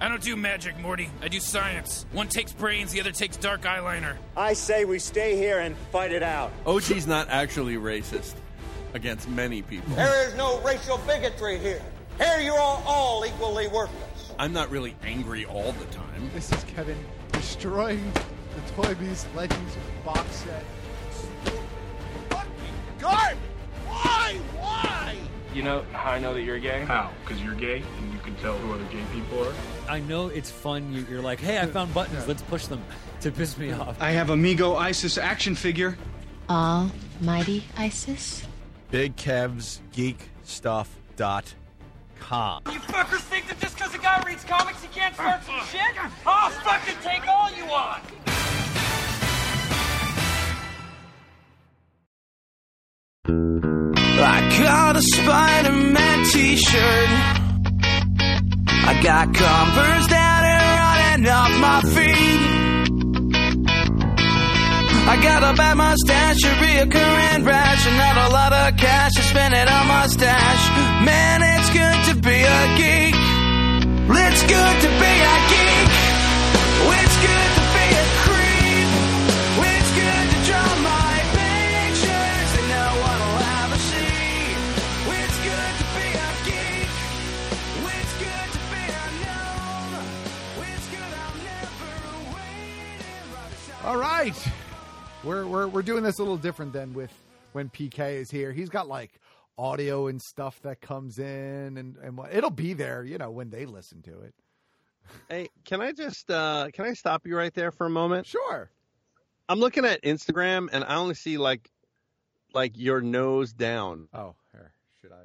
I don't do magic, Morty. I do science. One takes brains, the other takes dark eyeliner. I say we stay here and fight it out. OG's not actually racist against many people. There is no racial bigotry here. Here you are all equally worthless. I'm not really angry all the time. This is Kevin destroying the Toy Biz Legends box set. Fucking garbage! Why? Why? You know how I know that you're gay? How? Because you're gay and you can tell who other gay people are? I know it's fun. You're like, hey, I found buttons. Let's push them to piss me off. I have a Mego Isis action figure. Almighty Isis. BigKevsGeekStuff.com. You fuckers think that just because a guy reads comics he can't start some shit? I'll fucking take all you want. I got a Spider-Man t-shirt. I got Converse down and running off my feet. I got a bad mustache, a reoccurring rash, and not a lot of cash to spend it on my stash. Man, it's good to be a geek. It's good to be a geek. It's good to be a creep. It's good to draw my pictures and no one will have a seat. It's good to be a geek. It's good to be a geek. All right, we're doing this a little different than with when PK is here. He's got like audio and stuff that comes in, and it'll be there, you know, when they listen to it. Hey, can I stop you right there for a moment? Sure. I'm looking at Instagram and I only see like your nose down. Oh, here. Should I?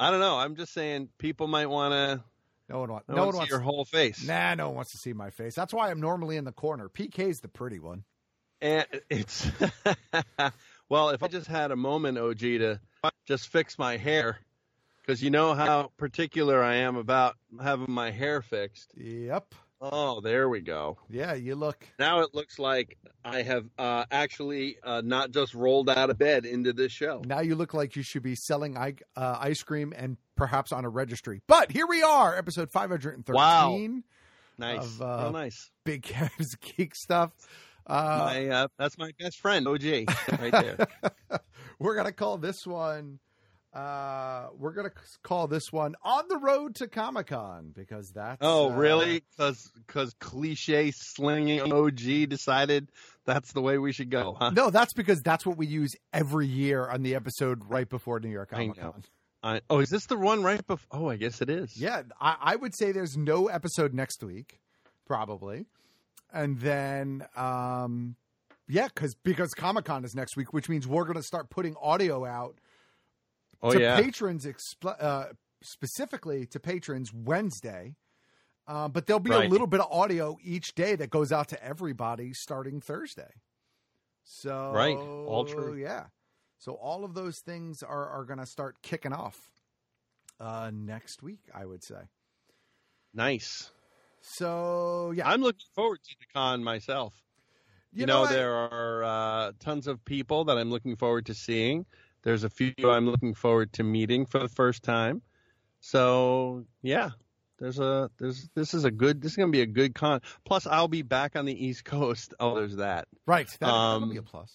I don't know. I'm just saying people might want to. No one wants your whole face. Nah, no one wants to see my face. That's why I'm normally in the corner. PK's the pretty one. And it's well, if I just had a moment, OG, to just fix my hair, because you know how particular I am about having my hair fixed. Yep. Oh, there we go. Yeah, you look. Now it looks like I have actually not just rolled out of bed into this show. Now you look like you should be selling ice cream and perhaps on a registry. But here we are, episode 513. Wow. Nice. Of, real nice. Big Kev's Geek Stuff. That's my best friend, OG, right there. We're going to call this one On the Road to Comic-Con, because that's... Oh, really? Because cliche slinging OG decided that's the way we should go, huh? No, that's because that's what we use every year on the episode right before New York Comic-Con. Oh, is this the one right before? Oh, I guess it is. Yeah, I would say there's no episode next week, probably. And then, because Comic-Con is next week, which means we're going to start putting audio out patrons, specifically to patrons Wednesday, but there'll be a little bit of audio each day that goes out to everybody starting Thursday. So right, all true. Yeah, so all of those things are going to start kicking off next week, I would say. Nice. So yeah, I'm looking forward to the con myself. You know, there are tons of people that I'm looking forward to seeing. There's a few I'm looking forward to meeting for the first time. So, yeah, this is going to be a good con. Plus, I'll be back on the East Coast. Oh, there's that. Right. That'll be a plus.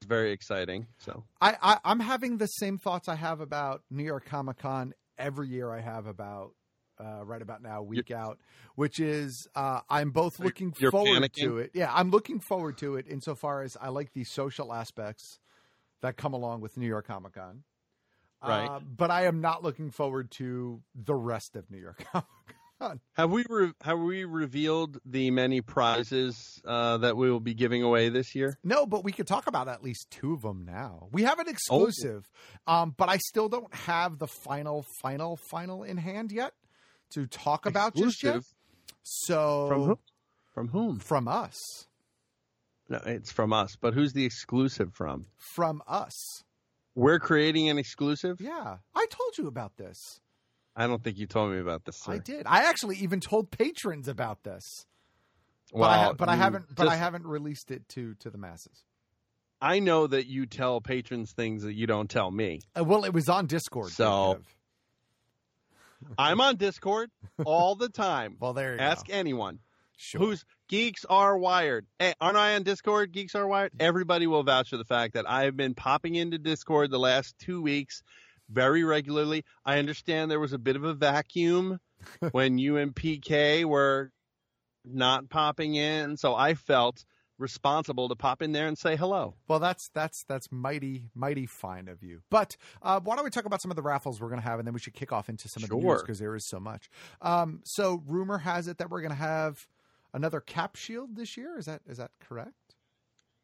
It's very exciting. So I'm having the same thoughts I have about New York Comic-Con every year I have about right about now, week out, which is I'm both looking forward to it. Yeah, I'm looking forward to it insofar as I like the social aspects that come along with New York Comic-Con. Right. But I am not looking forward to the rest of New York Comic-Con. Have we revealed the many prizes that we will be giving away this year? No, but we could talk about at least two of them now. We have an exclusive, but I still don't have the final in hand yet to talk about just yet. So from whom? From us. No, it's from us. But who's the exclusive from? From us. We're creating an exclusive? Yeah. I told you about this. I don't think you told me about this, sir. I did. I actually even told patrons about this. Well, but I haven't released it to the masses. I know that you tell patrons things that you don't tell me. Well, it was on Discord. So I'm on Discord all the time. Well, there you Ask go. Anyone. Sure. Who's Geeks Are Wired. Hey, aren't I on Discord? Geeks Are Wired. Everybody will vouch for the fact that I've been popping into Discord the last 2 weeks very regularly. I understand there was a bit of a vacuum when you and PK were not popping in. So I felt responsible to pop in there and say hello. Well, that's mighty fine of you. But why don't we talk about some of the raffles we're going to have, and then we should kick off into some of the news because there is so much. So rumor has it that we're going to have another cap shield this year. Is that correct?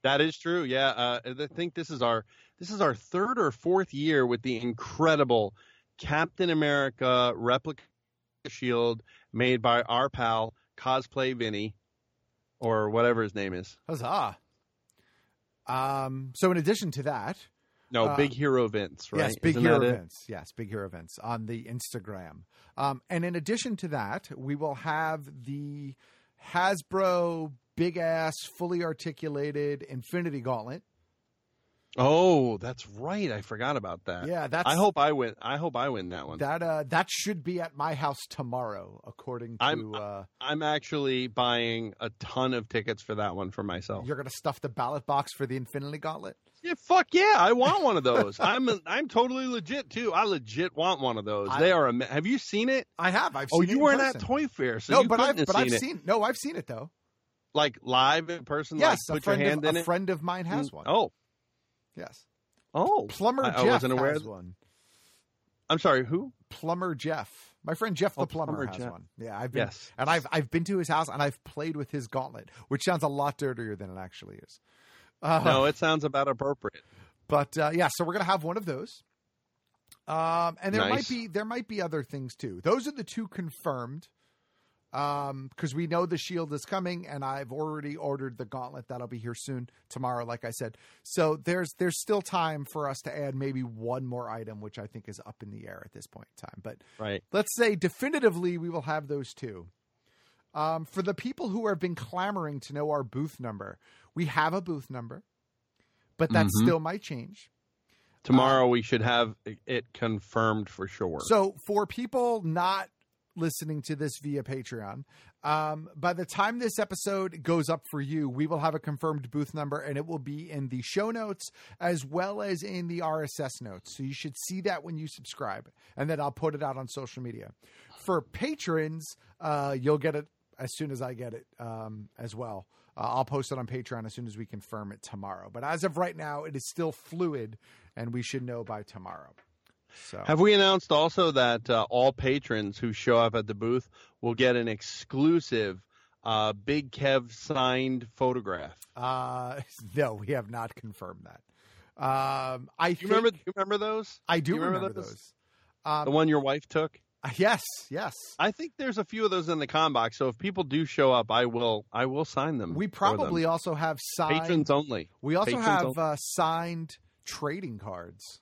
That is true. Yeah. I think this is our third or fourth year with the incredible Captain America replica shield made by our pal Cosplay Vinny, or whatever his name is. Huzzah. So in addition to that... No, Big Hero Vince, right? Yes, Big Hero Vince. Yes, Big Hero Vince on the Instagram. And in addition to that, we will have the Hasbro big-ass, fully articulated Infinity Gauntlet. Oh, that's right. I forgot about that. Yeah, that's... I hope I win that one. That should be at my house tomorrow, according to... I'm actually buying a ton of tickets for that one for myself. You're going to stuff the ballot box for the Infinity Gauntlet? Yeah, fuck yeah. I want one of those. I'm totally legit, too. I legit want one of those. They are... Have you seen it? I have. I've seen it. Oh, you were not at Toy Fair, so no, you couldn't have seen it. No, I've seen it, though. Like, live in person? Yes, like, put your hand in it? A friend of mine has one. Oh. Yes. Oh. Plumber Jeff wasn't aware has one. I'm sorry, who? Plumber Jeff. My friend Jeff the Plumber has one. Yeah, I've been and I've been to his house and I've played with his gauntlet, which sounds a lot dirtier than it actually is. No, it sounds about appropriate. But yeah, so we're going to have one of those. And there might be other things too. Those are the two confirmed. Because we know the shield is coming, and I've already ordered the gauntlet. That'll be here soon, tomorrow, like I said. So there's still time for us to add maybe one more item, which I think is up in the air at this point in time. But let's say definitively we will have those two. For the people who have been clamoring to know our booth number, we have a booth number, but that still might change. Tomorrow we should have it confirmed for sure. So for people not listening to this via Patreon, by the time this episode goes up for you, we will have a confirmed booth number, and it will be in the show notes as well as in the RSS notes. So you should see that when you subscribe, and then I'll put it out on social media. For patrons, you'll get it as soon as I get it as well. I'll post it on Patreon as soon as we confirm it tomorrow. But as of right now, it is still fluid, and we should know by tomorrow. So. Have we announced also that all patrons who show up at the booth will get an exclusive Big Kev signed photograph? No, we have not confirmed that. Do you remember those? I do remember those. The one your wife took? Yes. I think there's a few of those in the Combox, so if people do show up, I will sign them. We probably also have signed... Patrons only. We also have signed trading cards.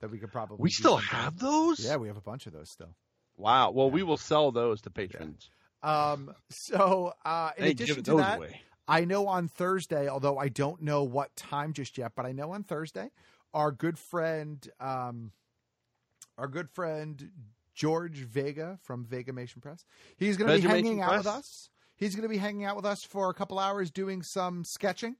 That we could probably. We still have those? Yeah, we have a bunch of those still. Wow. Well, we will sell those to patrons. Yeah. In addition to that, away. I know on Thursday, although I don't know what time just yet, but I know on Thursday, our good friend George Vega from Vegamation Press, he's going to be hanging out with us. He's going to be hanging out with us for a couple hours doing some sketching.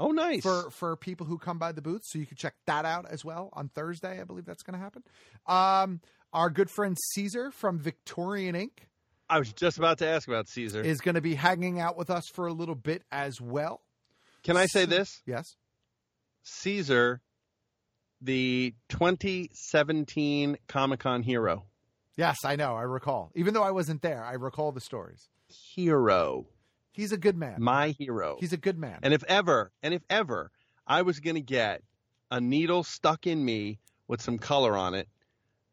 Oh, nice. For people who come by the booth. So you can check that out as well on Thursday. I believe that's going to happen. Our good friend Caesar from Victorian Inc. I was just about to ask about Caesar. Is going to be hanging out with us for a little bit as well. Can I say this? Yes. Caesar, the 2017 Comic-Con hero. Yes, I know. I recall. Even though I wasn't there, I recall the stories. Hero. He's a good man. My hero. He's a good man. And if ever I was going to get a needle stuck in me with some color on it,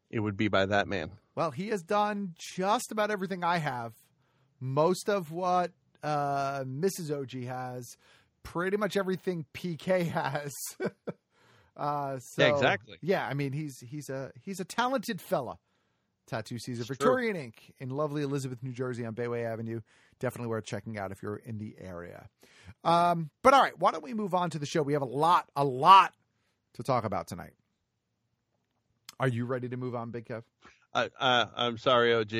it would be by that man. Well, he has done just about everything I have. Most of what Mrs. OG has. pretty much everything PK has. So, yeah, exactly. Yeah, I mean, he's a talented fella. Tattoo Caesar, Victorian Ink in lovely Elizabeth, New Jersey on Bayway Avenue. Definitely worth checking out if you're in the area. But all right, why don't we move on to the show? We have a lot to talk about tonight. Are you ready to move on, Big Kev? I'm sorry, OG.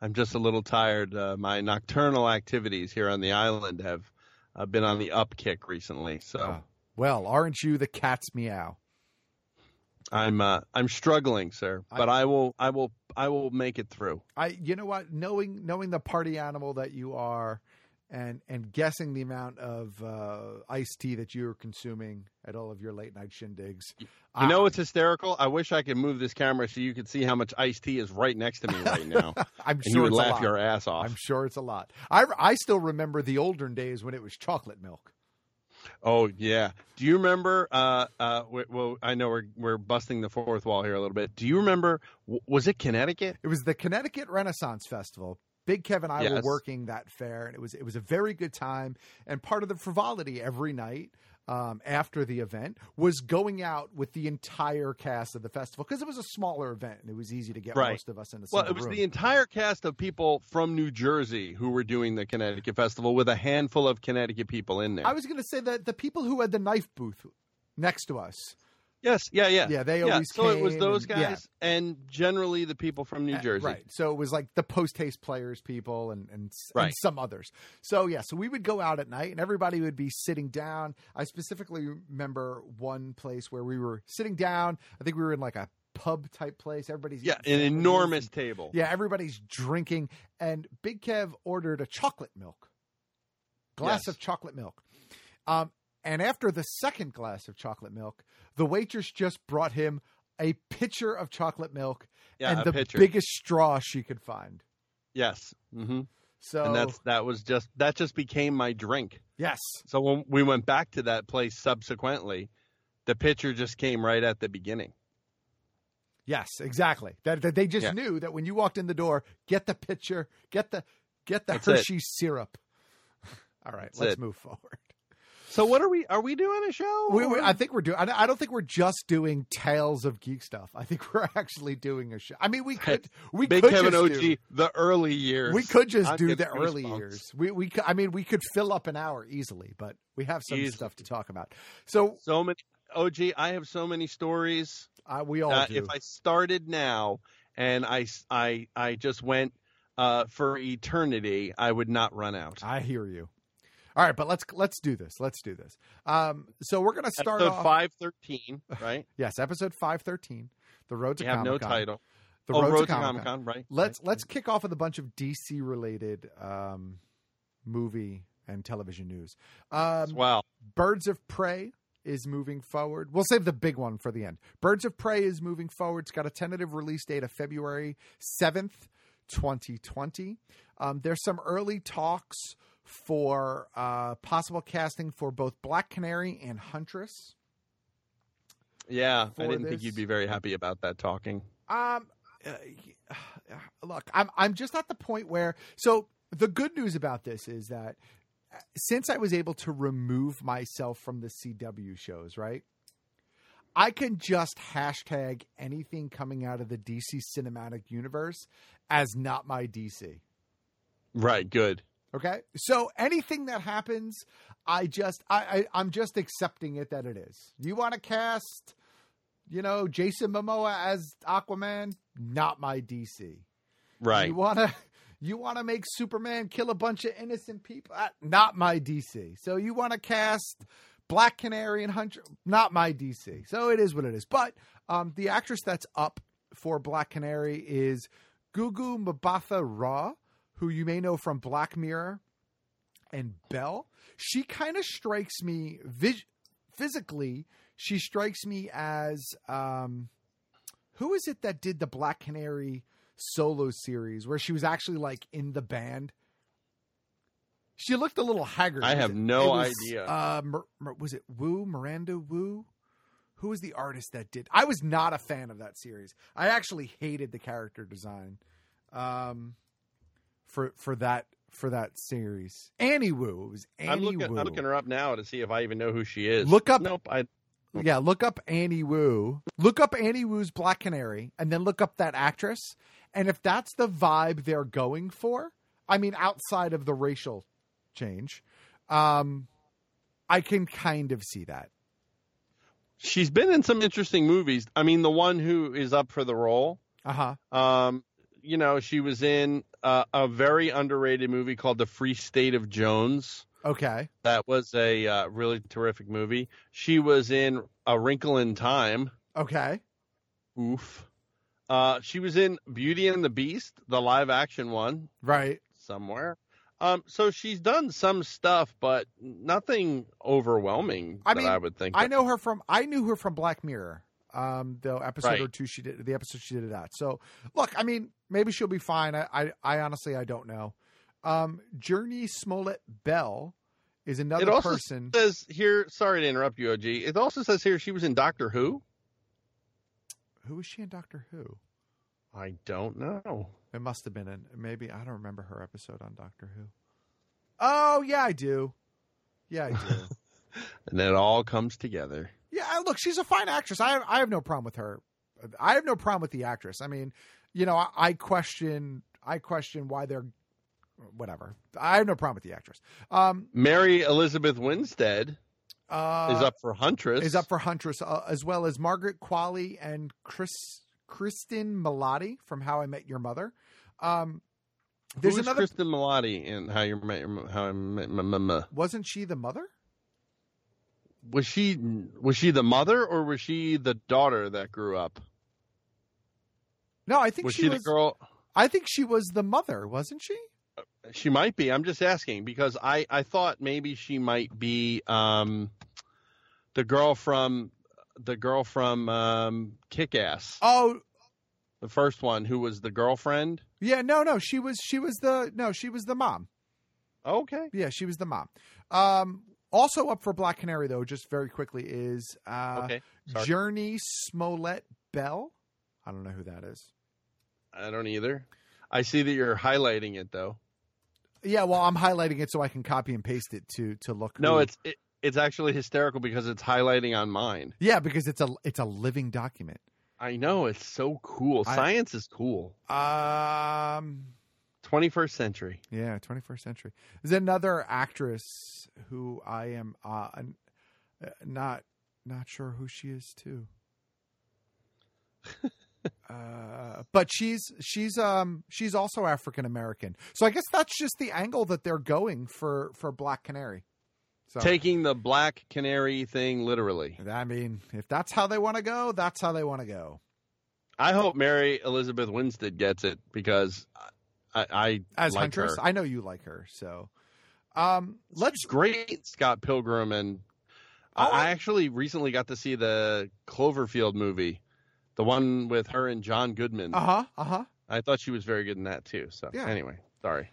I'm just a little tired. My nocturnal activities here on the island have been on the upkick recently. So, well, aren't you the cat's meow? I'm struggling, sir, but I will make it through. You know what? Knowing the party animal that you are, and guessing the amount of iced tea that you're consuming at all of your late night shindigs. You know, it's hysterical. I wish I could move this camera so you could see how much iced tea is right next to me right now. I'm sure you would laugh your ass off. I'm sure it's a lot. I still remember the olden days when it was chocolate milk. Oh, yeah. Do you remember well, I know we're busting the fourth wall here a little bit. Do you remember, was it Connecticut? It was the Connecticut Renaissance Festival. Big Kev and I were working that fair, and it was a very good time. And part of the frivolity every night after the event was going out with the entire cast of the festival, because it was a smaller event and it was easy to get most of us in the same room. Well, it was the entire cast of people from New Jersey who were doing the Connecticut Festival, with a handful of Connecticut people in there. I was going to say that the people who had the knife booth next to us. Yes, yeah. They always came. So it was those guys and generally the people from New Jersey. Right. So it was like the Post-Haste Players people and some others. So, yeah, so we would go out at night and everybody would be sitting down. I specifically remember one place where we were sitting down. I think we were in like a pub type place. Everybody's eating an enormous table. Yeah, everybody's drinking. And Big Kev ordered a chocolate milk, glass of chocolate milk. And after the second glass of chocolate milk, the waitress just brought him a pitcher of chocolate milk and the biggest straw she could find. Yes. Mm-hmm. So that just became my drink. Yes. So when we went back to that place subsequently, the pitcher just came right at the beginning. Yes, exactly. That they just knew that when you walked in the door, get the pitcher, get the Hershey syrup. All right, let's move forward. So what are we doing a show? I think we're doing, I don't think we're just doing Tales of Geek Stuff. I think we're actually doing a show. I mean, we could just do the early years. We could fill up an hour easily, but we have some stuff to talk about. So many, OG, I have so many stories. We all do. If I started now and I just went for eternity, I would not run out. I hear you. All right, but let's do this. Let's do this. So we're going to start episode 513, right? Yes, episode 513, The Road to Comic-Con. We have no title. The Road to Comic-Con, right? Let's kick off with a bunch of DC-related movie and television news. Wow. Birds of Prey is moving forward. We'll save the big one for the end. Birds of Prey is moving forward. It's got a tentative release date of February 7th, 2020. There's some early talks for possible casting for both Black Canary and Huntress. Yeah, I didn't think you'd be very happy about that talking. Look, I'm just at the point where... So the good news about this is that since I was able to remove myself from the CW shows, right, I can just hashtag anything coming out of the DC Cinematic Universe as not my DC. Right, good. Okay, so anything that happens, I'm just accepting it that it is. You want to cast, Jason Momoa as Aquaman? Not my DC. Right. You want to make Superman kill a bunch of innocent people? Not my DC. So you want to cast Black Canary and Hunter? Not my DC. So it is what it is. But the actress that's up for Black Canary is Gugu Mbatha-Raw, who you may know from Black Mirror and Belle. She kind of strikes me physically. She strikes me as who is it that did the Black Canary solo series where she was actually like in the band? She looked a little haggard. I have no idea. Was it Miranda Wu? Who was the artist that did? I was not a fan of that series. I actually hated the character design. For that for that series. Annie Wu. It was Annie Wu. I'm looking her up now to see if I even know who she is. Look up. Nope. Yeah, look up Annie Wu. Look up Annie Wu's Black Canary, and then look up that actress. And if that's the vibe they're going for, I mean, outside of the racial change, I can kind of see that. She's been in some interesting movies. I mean, the one who is up for the role. You know, she was in a very underrated movie called The Free State of Jones. Okay. That was a really terrific movie. She was in A Wrinkle in Time. Okay. Oof. She was in Beauty and the Beast, the live action one. Right. Somewhere. So she's done some stuff, but nothing overwhelming I would think. I knew her from Black Mirror. The episode or two she did, the episode she did it at. So look, I mean, maybe she'll be fine. I honestly, I don't know. Journey Smollett Bell is another person. Says here, sorry to interrupt you, OG. It also says here she was in Doctor Who. Who is she in Doctor Who? I don't know. It must have been in maybe I don't remember her episode on Doctor Who. Oh yeah, I do. Yeah, I do. And then it all comes together. Yeah, look, she's a fine actress. I have no problem with her. I have no problem with the actress. I mean, you know, I question why they're whatever. I have no problem with the actress. Mary Elizabeth Winstead is up for Huntress. Is up for Huntress, as well as Margaret Qualley and Kristin Milioti from How I Met Your Mother. Who is another Kristin Milioti in How I Met Your Mother? Wasn't she the mother? Was she the mother or was she the daughter that grew up? No, I think she was the girl. I think she was the mother, wasn't she? She might be. I'm just asking because I thought maybe she might be the girl from Kick-Ass. Oh, the first one who was the girlfriend. Yeah, no, she was the mom. Okay. Yeah, she was the mom. Also up for Black Canary, though, just very quickly, is Journey Smollett Bell. I don't know who that is. I don't either. I see that you're highlighting it, though. Yeah, well, I'm highlighting it so I can copy and paste it to look. No, it's actually hysterical because it's highlighting on mine. Yeah, because it's a living document. I know. It's so cool. Science is cool. 21st century. Yeah, 21st century. There's another actress who I am not sure who she is too. But she's also African American. So I guess that's just the angle that they're going for Black Canary. So, taking the Black Canary thing literally. I mean, if that's how they want to go, that's how they want to go. I hope Mary Elizabeth Winstead gets it because I as like Huntress, her. I know you like her, so let's great Scott Pilgrim and I actually recently got to see the Cloverfield movie, the one with her and John Goodman. I thought she was very good in that too. So anyway, sorry.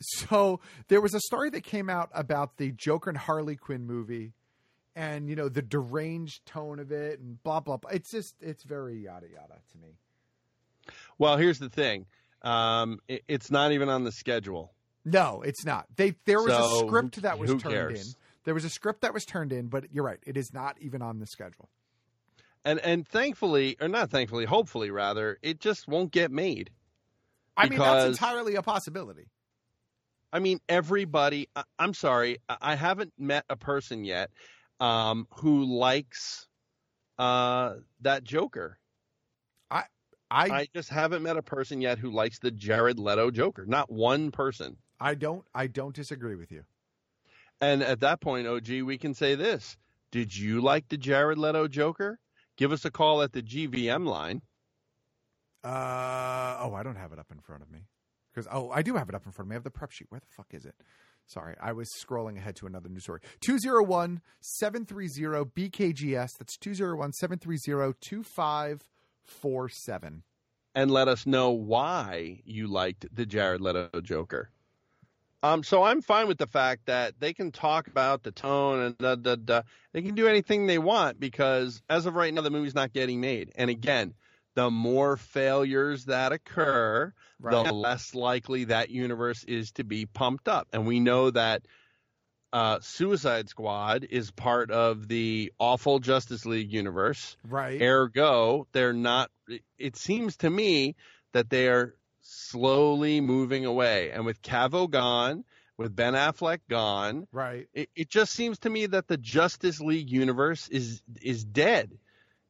So there was a story that came out about the Joker and Harley Quinn movie, and you know the deranged tone of it and blah blah blah. It's very yada yada to me. Well, here's the thing. It's not even on the schedule. No, it's not. There was a script that was turned in. There was a script that was turned in, but you're right. It is not even on the schedule. And thankfully, or not thankfully, hopefully rather, it just won't get made. I mean, that's entirely a possibility. I mean, everybody, I'm sorry. I haven't met a person yet who likes that Joker. I just haven't met a person yet who likes the Jared Leto Joker. Not one person. I don't disagree with you. And at that point, OG, we can say this. Did you like the Jared Leto Joker? Give us a call at the GVM line. I don't have it up in front of me. Because I do have it up in front of me. I have the prep sheet. Where the fuck is it? Sorry, I was scrolling ahead to another news story. 201-730-BKGS. That's 201-730-2547, and let us know why you liked the Jared Leto Joker. So I'm fine with the fact that they can talk about the tone and they can do anything they want because as of right now the movie's not getting made. And again, the more failures that occur, right, the less likely that universe is to be pumped up. And we know that Suicide Squad is part of the awful Justice League universe. Right. Ergo, they're not – it seems to me that they are slowly moving away. And with Cavill gone, with Ben Affleck gone, right, it just seems to me that the Justice League universe is dead.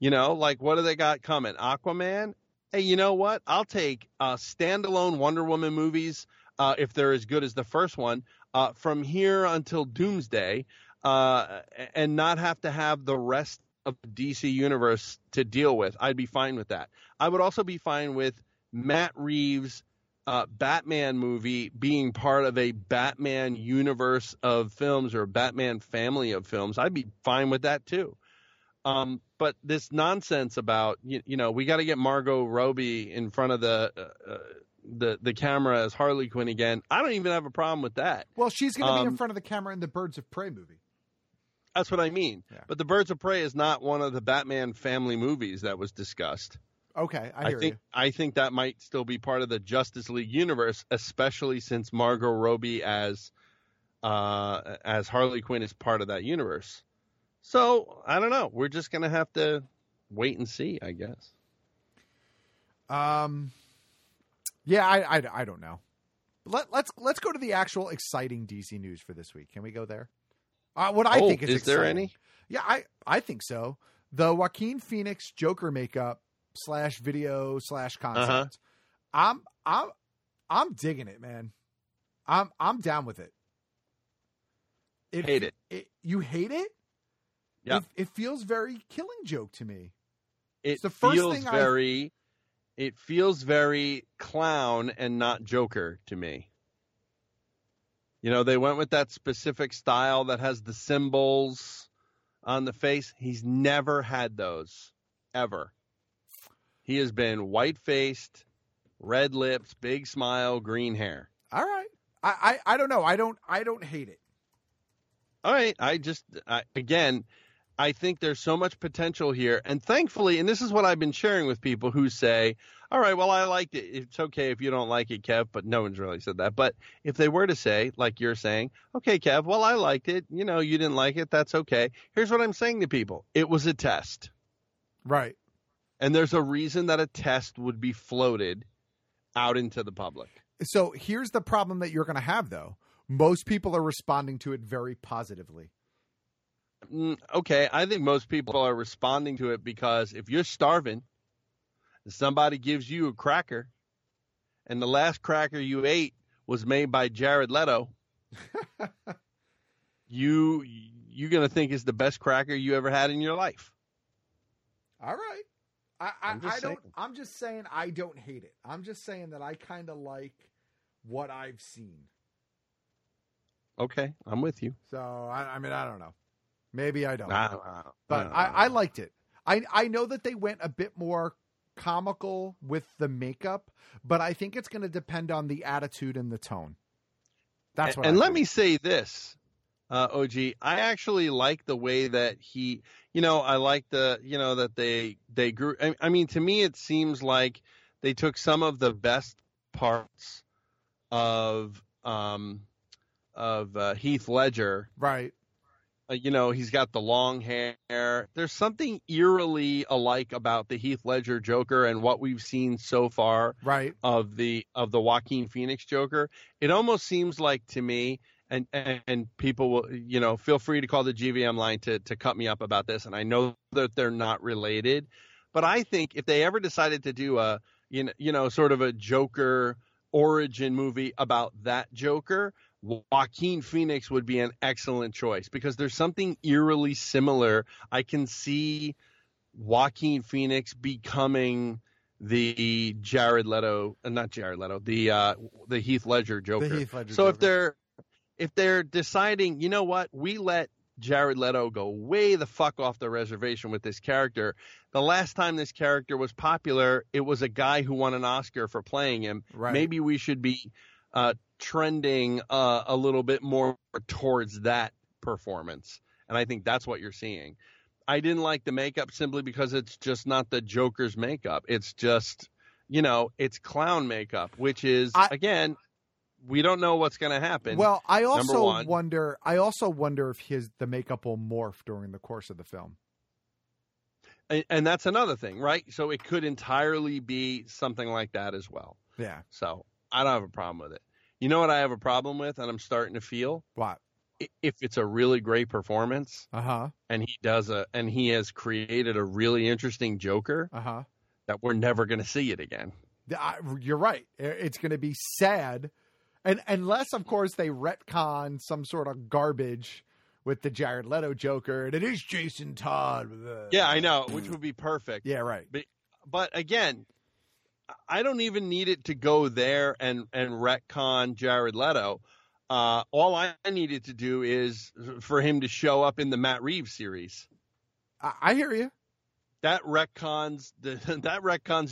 You know, like, what do they got coming? Aquaman? Hey, you know what? I'll take standalone Wonder Woman movies, if they're as good as the first one, from here until Doomsday, and not have to have the rest of the DC universe to deal with. I'd be fine with that. I would also be fine with Matt Reeves' Batman movie being part of a Batman universe of films or Batman family of films. I'd be fine with that, too. But this nonsense about, you know, we got to get Margot Robbie in front of the camera as Harley Quinn again. I don't even have a problem with that. Well, she's going to be in front of the camera in the Birds of Prey movie. That's what I mean. Yeah. But the Birds of Prey is not one of the Batman family movies that was discussed. Okay, I hear you. I think that might still be part of the Justice League universe, especially since Margot Robbie as Harley Quinn is part of that universe. So, I don't know. We're just going to have to wait and see, I guess. Yeah, I don't know. Let's go to the actual exciting DC news for this week. Can we go there? What I think is exciting. Is there any? Yeah, I think so. The Joaquin Phoenix Joker makeup / video / concept. Uh-huh. I'm digging it, man. I'm down with it. Hate it. You hate it? Yeah. It feels very Killing Joke to me. It feels very clown and not Joker to me. You know, they went with that specific style that has the symbols on the face. He's never had those, ever. He has been white-faced, red lips, big smile, green hair. All right. I don't know. I don't hate it. All right. I think there's so much potential here. And thankfully, and this is what I've been sharing with people who say, all right, well, I liked it. It's okay if you don't like it, Kev, but no one's really said that. But if they were to say, like you're saying, okay, Kev, well, I liked it. You know, you didn't like it. That's okay. Here's what I'm saying to people. It was a test. Right. And there's a reason that a test would be floated out into the public. So here's the problem that you're going to have, though. Most people are responding to it very positively. Okay, I think most people are responding to it because if you're starving and somebody gives you a cracker and the last cracker you ate was made by Jared Leto, you're going to think it's the best cracker you ever had in your life. All right. I'm just saying I don't hate it. I'm just saying that I kind of like what I've seen. Okay, I'm with you. So, I mean, I don't know. Maybe I don't. I liked it. I know that they went a bit more comical with the makeup, but I think it's going to depend on the attitude and the tone. That's what. And let me say this, OG. I actually like the way that he. You know, I like the. You know that they grew. I mean, to me, it seems like they took some of the best parts of Heath Ledger, right. You know, he's got the long hair. There's something eerily alike about the Heath Ledger Joker and what we've seen so far, right, of the Joaquin Phoenix Joker. It almost seems like to me, and people will, you know, feel free to call the GVM line to cut me up about this, and I know that they're not related, but I think if they ever decided to do a, you know, sort of a Joker origin movie about that Joker, Joaquin Phoenix would be an excellent choice because there's something eerily similar. I can see Joaquin Phoenix becoming the the Heath Ledger Joker. So if they're deciding, you know what, we let Jared Leto go way the fuck off the reservation with this character. The last time this character was popular, it was a guy who won an Oscar for playing him. Right. Maybe we should be trending a little bit more towards that performance. And I think that's what you're seeing. I didn't like the makeup simply because it's just not the Joker's makeup. It's just, you know, it's clown makeup, which is, again, we don't know what's going to happen. Well, I also wonder, if the makeup will morph during the course of the film. And that's another thing, right? So it could entirely be something like that as well. Yeah. So I don't have a problem with it. You know what I have a problem with, and I'm starting to feel? What? If it's a really great performance, and he has created a really interesting Joker, that we're never going to see it again. You're right. It's going to be sad, and unless, of course, they retcon some sort of garbage with the Jared Leto Joker, and it is Jason Todd. Yeah, I know, which would be perfect. Yeah, right. But again, I don't even need it to go there and retcon Jared Leto. All I needed to do is for him to show up in the Matt Reeves series. I hear you. That retcons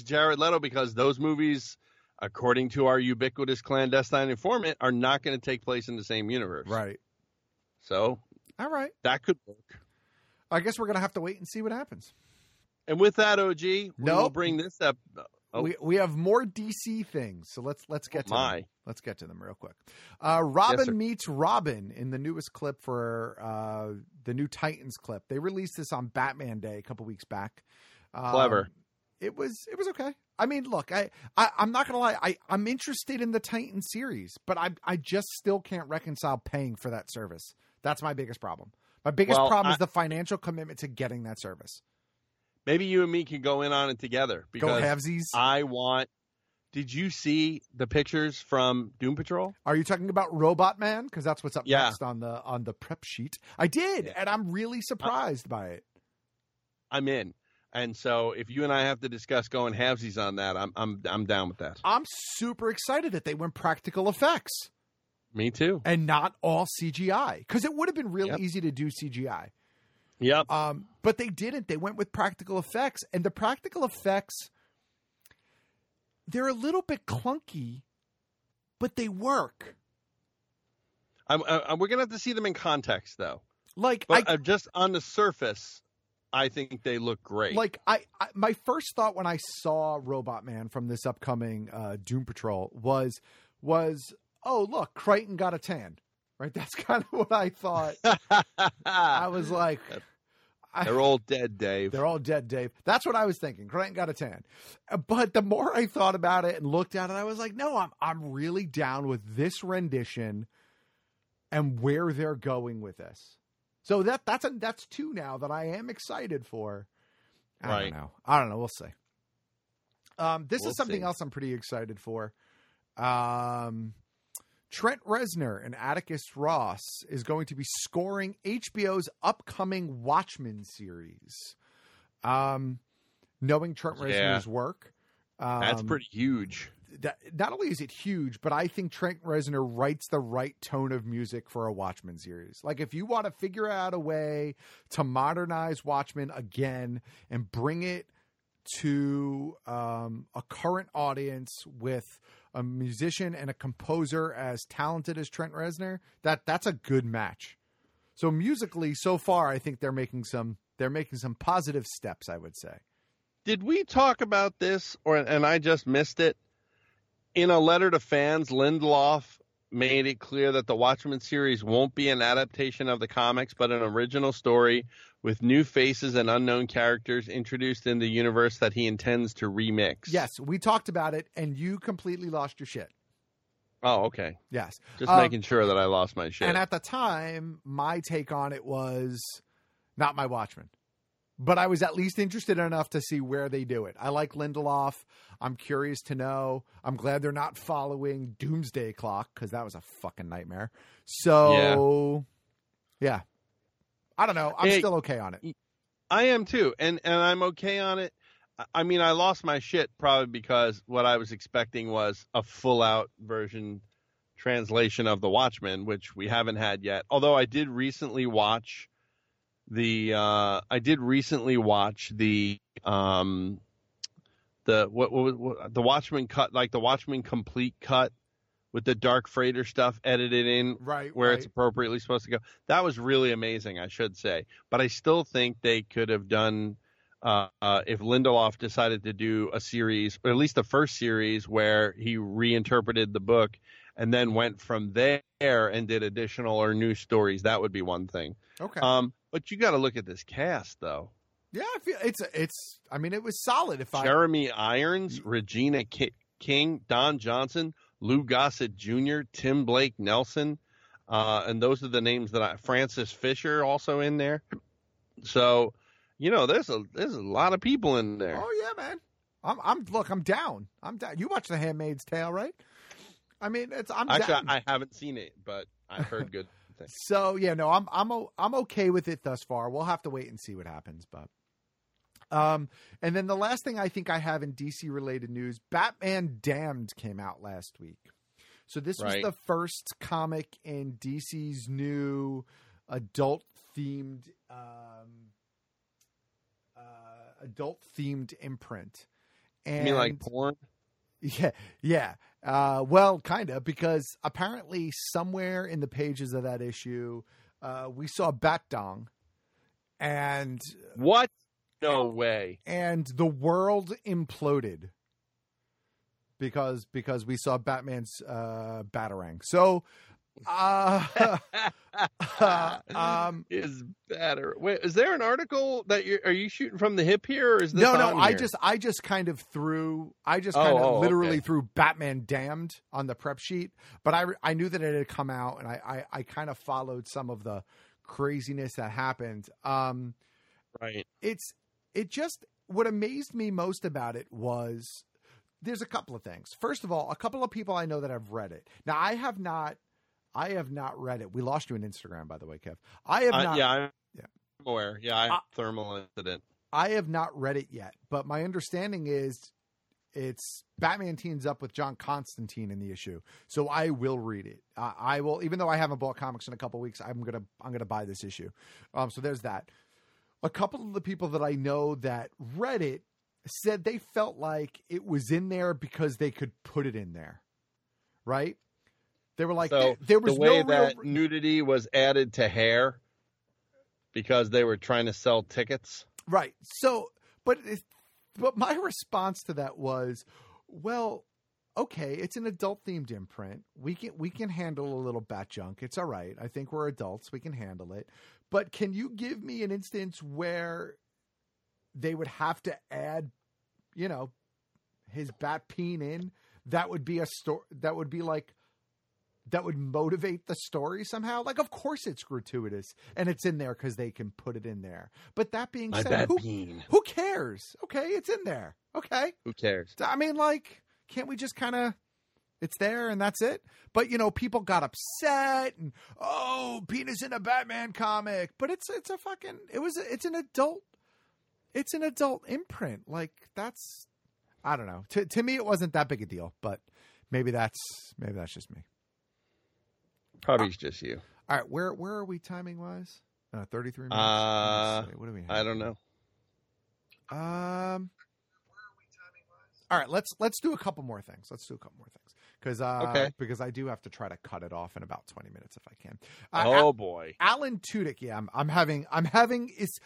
Jared Leto, because those movies, according to our ubiquitous clandestine informant, are not going to take place in the same universe. Right. So, all right, that could work. I guess we're going to have to wait and see what happens. And with that, OG, we'll bring this up. Oh. We have more DC things, so let's get to them. Let's get to them real quick. Robin meets Robin in the newest clip for the new Titans clip. They released this on Batman Day a couple weeks back. Clever. It was okay. I mean, look, I'm not gonna lie. I'm interested in the Titans series, but I just still can't reconcile paying for that service. That's my biggest problem. My biggest problem is the financial commitment to getting that service. Maybe you and me can go in on it together, because did you see the pictures from Doom Patrol? Are you talking about Robot Man? Because that's what's up next on the prep sheet. I did, and I'm really surprised by it. I'm in. And so if you and I have to discuss going halvesies on that, I'm down with that. I'm super excited that they went practical effects. Me too. And not all CGI. Because it would have been really easy to do CGI. Yep. But they didn't. They went with practical effects, and the practical effects, they're a little bit clunky, but they work. We're gonna have to see them in context, though. Just on the surface, I think they look great. My first thought when I saw Robot Man from this upcoming Doom Patrol was, oh look, Crichton got a tan. Right, that's kind of what I thought. I was like, they're all dead, Dave. They're all dead, Dave. That's what I was thinking. Grant got a tan. But the more I thought about it and looked at it, I was like, no, I'm really down with this rendition and where they're going with this. So that's two now that I am excited for. I don't know. We'll see. This is something else I'm pretty excited for. Trent Reznor and Atticus Ross is going to be scoring HBO's upcoming Watchmen series. Knowing Trent Reznor's work, that's pretty huge. Not only is it huge, but I think Trent Reznor writes the right tone of music for a Watchmen series. Like, if you want to figure out a way to modernize Watchmen again and bring it to a current audience with a musician and a composer as talented as Trent Reznor, that's a good match. So musically, so far, I think they're making some positive steps, I would say. Did we talk about this, and I just missed it? In a letter to fans, Lindelof made it clear that the Watchmen series won't be an adaptation of the comics, but an original story with new faces and unknown characters introduced in the universe that he intends to remix. Yes, we talked about it, and you completely lost your shit. Oh, okay. Yes. Just making sure that I lost my shit. And at the time, my take on it was not my Watchmen, but I was at least interested enough to see where they do it. I like Lindelof. I'm curious to know. I'm glad they're not following Doomsday Clock, because that was a fucking nightmare. So, yeah. I don't know. I'm still okay on it. I am too. And I'm okay on it. I mean, I lost my shit probably because what I was expecting was a full out version translation of The Watchmen, which we haven't had yet. Although I did recently watch the Watchmen cut, like the Watchmen complete cut with the Dark Freighter stuff edited in where it's appropriately supposed to go. That was really amazing, I should say. But I still think they could have done, if Lindelof decided to do a series, or at least the first series, where he reinterpreted the book and then went from there and did additional or new stories, that would be one thing. Okay. But you got to look at this cast, though. Yeah, I feel it's. I mean, it was solid. Jeremy Irons, Regina King, Don Johnson, Lou Gossett Jr., Tim Blake Nelson, and those are the names that Francis Fisher also in there. So, you know, there's a lot of people in there. Oh yeah, man. I'm down. I'm down. You watch The Handmaid's Tale, right? I mean, I'm actually down. I haven't seen it, but I've heard good things. So yeah, no, I'm okay with it thus far. We'll have to wait and see what happens, but. And then the last thing I think I have in DC related news, Batman Damned came out last week. So this was the first comic in DC's new adult themed imprint. And, you mean like porn? Yeah. Yeah. Well, kind of, because apparently somewhere in the pages of that issue, we saw Bat Dong and what? No way. And the world imploded because we saw Batman's Batarang. So Wait, is there an article that are you shooting from the hip here, or is this on here? I just literally threw Batman Damned on the prep sheet, but I knew that it had come out, and I kind of followed some of the craziness that happened. Right. It just what amazed me most about it was there's a couple of things. First of all, a couple of people I know that have read it. Now I have not read it. We lost you on Instagram, by the way, Kev. I'm aware. Yeah, I thermal incident. I have not read it yet, but my understanding is it's Batman teams up with John Constantine in the issue. So I will read it. I will, even though I haven't bought comics in a couple of weeks, I'm gonna buy this issue. So there's that. A couple of the people that I know that read it said they felt like it was in there because they could put it in there. Right. They were like, so there was the way that nudity was added to hair because they were trying to sell tickets. Right. So, but my response to that was, well, okay, it's an adult themed imprint. We can handle a little bat junk. It's all right. I think we're adults. We can handle it. But can you give me an instance where they would have to add, you know, his bat peen in? That would be a story. That would be like, that would motivate the story somehow. Like, of course it's gratuitous and it's in there because they can put it in there. But that being said, who cares? Okay. It's in there. Okay. Who cares? I mean, like, can't we just kind of, it's there and that's it. But, you know, people got upset and, oh, penis in a Batman comic. But it's an adult imprint. Like, that's, I don't know. To me, it wasn't that big a deal, but maybe that's just me. Probably just you. All right. Where are we timing wise? 33 minutes. What do we have? I don't know. All right, let's do a couple more things. Because I do have to try to cut it off in about 20 minutes if I can. Boy, Alan Tudyk. Yeah, I'm having. It's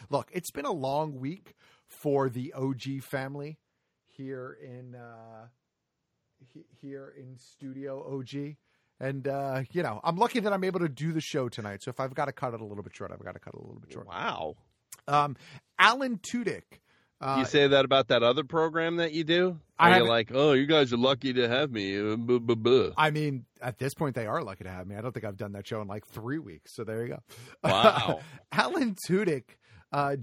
been a long week for the OG family here in studio OG, and you know, I'm lucky that I'm able to do the show tonight. So if I've got to cut it a little bit short, Wow, Alan Tudyk. You say that about that other program that you do? You're like, oh, you guys are lucky to have me. Blah, blah, blah. I mean, at this point, they are lucky to have me. I don't think I've done that show in like 3 weeks. So there you go. Wow. Alan Tudyk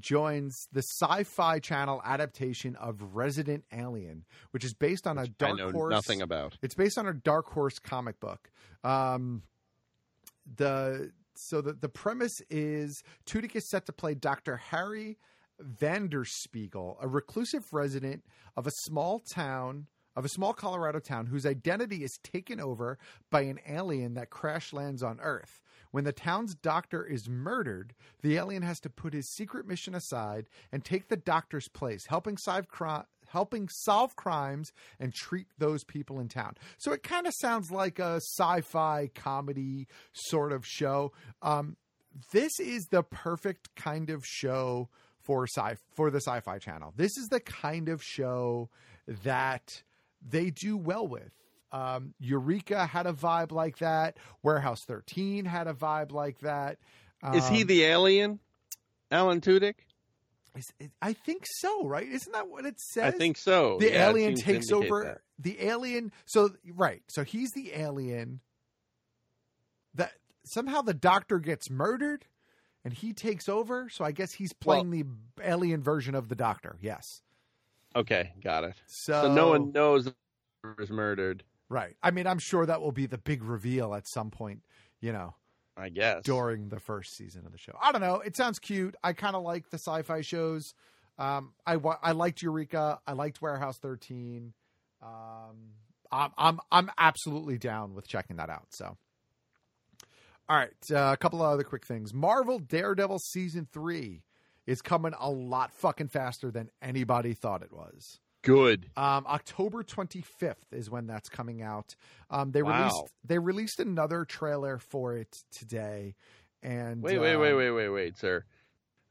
joins the Sci-Fi Channel adaptation of Resident Alien, which is based on a Dark Horse. I know nothing about. It's based on a Dark Horse comic book. The premise is Tudyk is set to play Dr. Harry Vanderspiegel, a reclusive resident of a small Colorado town whose identity is taken over by an alien that crash lands on Earth. When the town's doctor is murdered, the alien has to put his secret mission aside and take the doctor's place, helping helping solve crimes and treat those people in town. So it kind of sounds like a sci-fi comedy sort of show. This is the perfect kind of show for the Sci-Fi Channel. This is the kind of show that they do well with. Eureka had a vibe like that. Warehouse 13 had a vibe like that. Is he the alien, Alan Tudyk? I think so, right? Isn't that what it says? I think so. The alien takes over. That. The alien. So, right. So he's the alien. That somehow the doctor gets murdered and he takes over. So I guess he's playing the alien version of the doctor. Yes. Okay. Got it. So no one knows the doctor was murdered. Right. I mean, I'm sure that will be the big reveal at some point, you know. I guess during the first season of the show. I don't know. It sounds cute. I kind of like the sci-fi shows. I liked Eureka. I liked Warehouse 13. I'm absolutely down with checking that out. So, all right. A couple of other quick things. Marvel Daredevil season 3 is coming a lot fucking faster than anybody thought it was. Good. October 25th is when that's coming out. They released another trailer for it today. And wait, sir.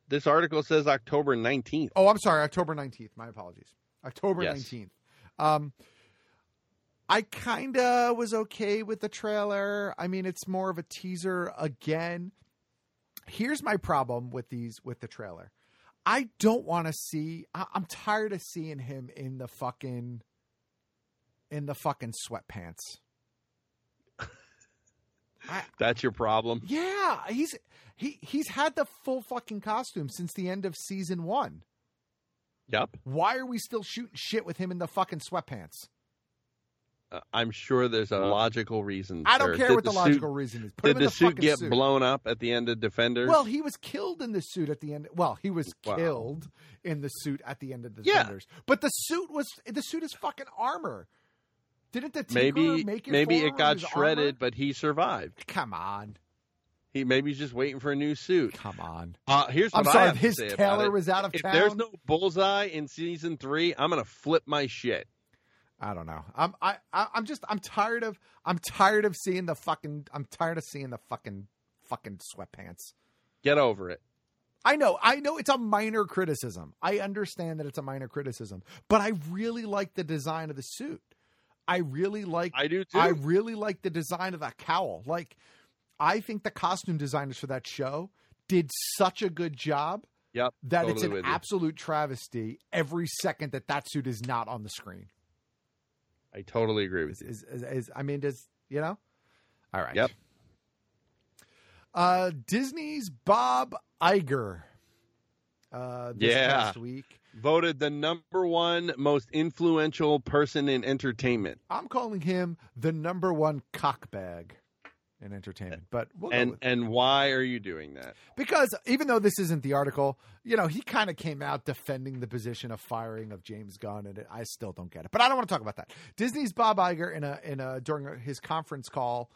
This article says October 19th. Oh, I'm sorry. October 19th. My apologies. October 19th. I kind of was okay with the trailer. I mean, it's more of a teaser again. Here's my problem with the trailer. I don't want to see. I'm tired of seeing him in the fucking sweatpants. That's your problem. Yeah, he's had the full fucking costume since the end of season 1. Yep. Why are we still shooting shit with him in the fucking sweatpants? I'm sure there's a logical reason. I don't care what the logical reason is. Did the suit get blown up at the end of Defenders? Well, he was killed in the suit at the end. Well, he was killed in the suit at the end of Defenders. Yeah. But the suit is fucking armor. Didn't the Tinkerer make it? Maybe it got shredded, armor? But he survived. Come on. Maybe he's just waiting for a new suit. Come on. Here's what I'm sorry. His tailor was out of town. If there's no Bullseye in season 3, I'm gonna flip my shit. I don't know. I'm tired of seeing the fucking sweatpants. Get over it. I know it's a minor criticism. I understand that it's a minor criticism, but I really like the design of the suit. I do too. I really like the design of that cowl. Like, I think the costume designers for that show did such a good job. Yep. That totally it's an absolute travesty every second that suit is not on the screen. I totally agree with you. You know? All right. Yep. Disney's Bob Iger this past week. Voted the #1 most influential person in entertainment. I'm calling him the #1 cockbag in entertainment. But why are you doing that? Because even though this isn't the article, you know, he kind of came out defending the position of firing of James Gunn, and I still don't get it. But I don't want to talk about that. Disney's Bob Iger during his conference call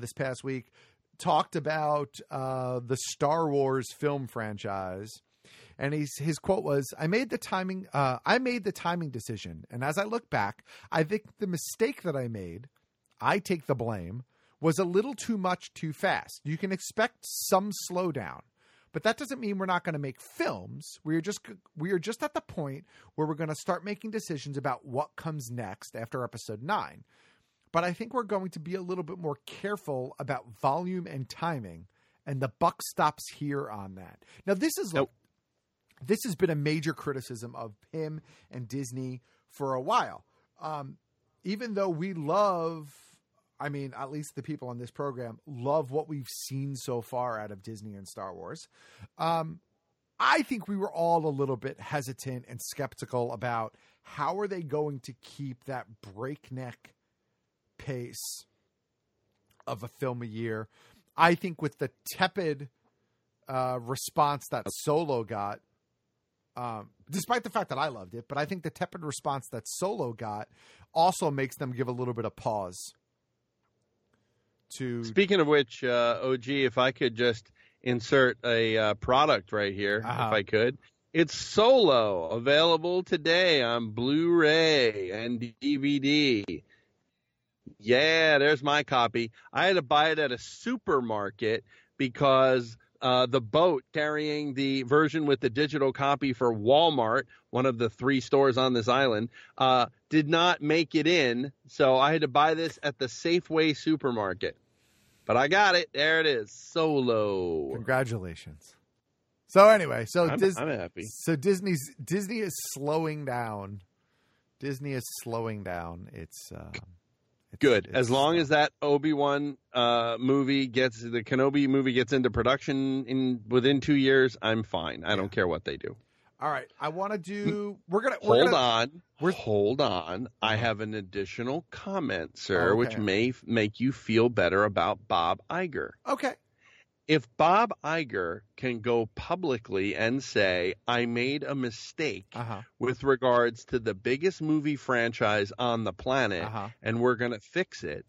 this past week talked about the Star Wars film franchise, and his quote was, "I made the timing decision, and as I look back, I think the mistake that I made, I take the blame." was a little too much too fast. You can expect some slowdown, but that doesn't mean we're not going to make films. We are just at the point where we're going to start making decisions about what comes next after episode 9. But I think we're going to be a little bit more careful about volume and timing, and the buck stops here on that. Now, this has been a major criticism of him and Disney for a while. Even though we love... I mean, at least the people on this program love what we've seen so far out of Disney and Star Wars. I think we were all a little bit hesitant and skeptical about how are they going to keep that breakneck pace of a film a year. I think with the tepid response that Solo got, despite the fact that I loved it, but I think the tepid response that Solo got also makes them give a little bit of pause. Speaking of which, OG, if I could just insert a product right here, if I could. It's Solo, available today on Blu-ray and DVD. Yeah, there's my copy. I had to buy it at a supermarket because the boat carrying the version with the digital copy for Walmart, one of the three stores on this island, did not make it in. So I had to buy this at the Safeway supermarket. But I got it. There it is. Solo. Congratulations. So anyway, I'm happy. So Disney is slowing down. It's good. As long as that Obi-Wan the Kenobi movie gets into production within 2 years, I'm fine. I don't care what they do. All right. I want to do – Hold on. I have an additional comment, sir, which may make you feel better about Bob Iger. Okay. If Bob Iger can go publicly and say, I made a mistake with regards to the biggest movie franchise on the planet and we're going to fix it,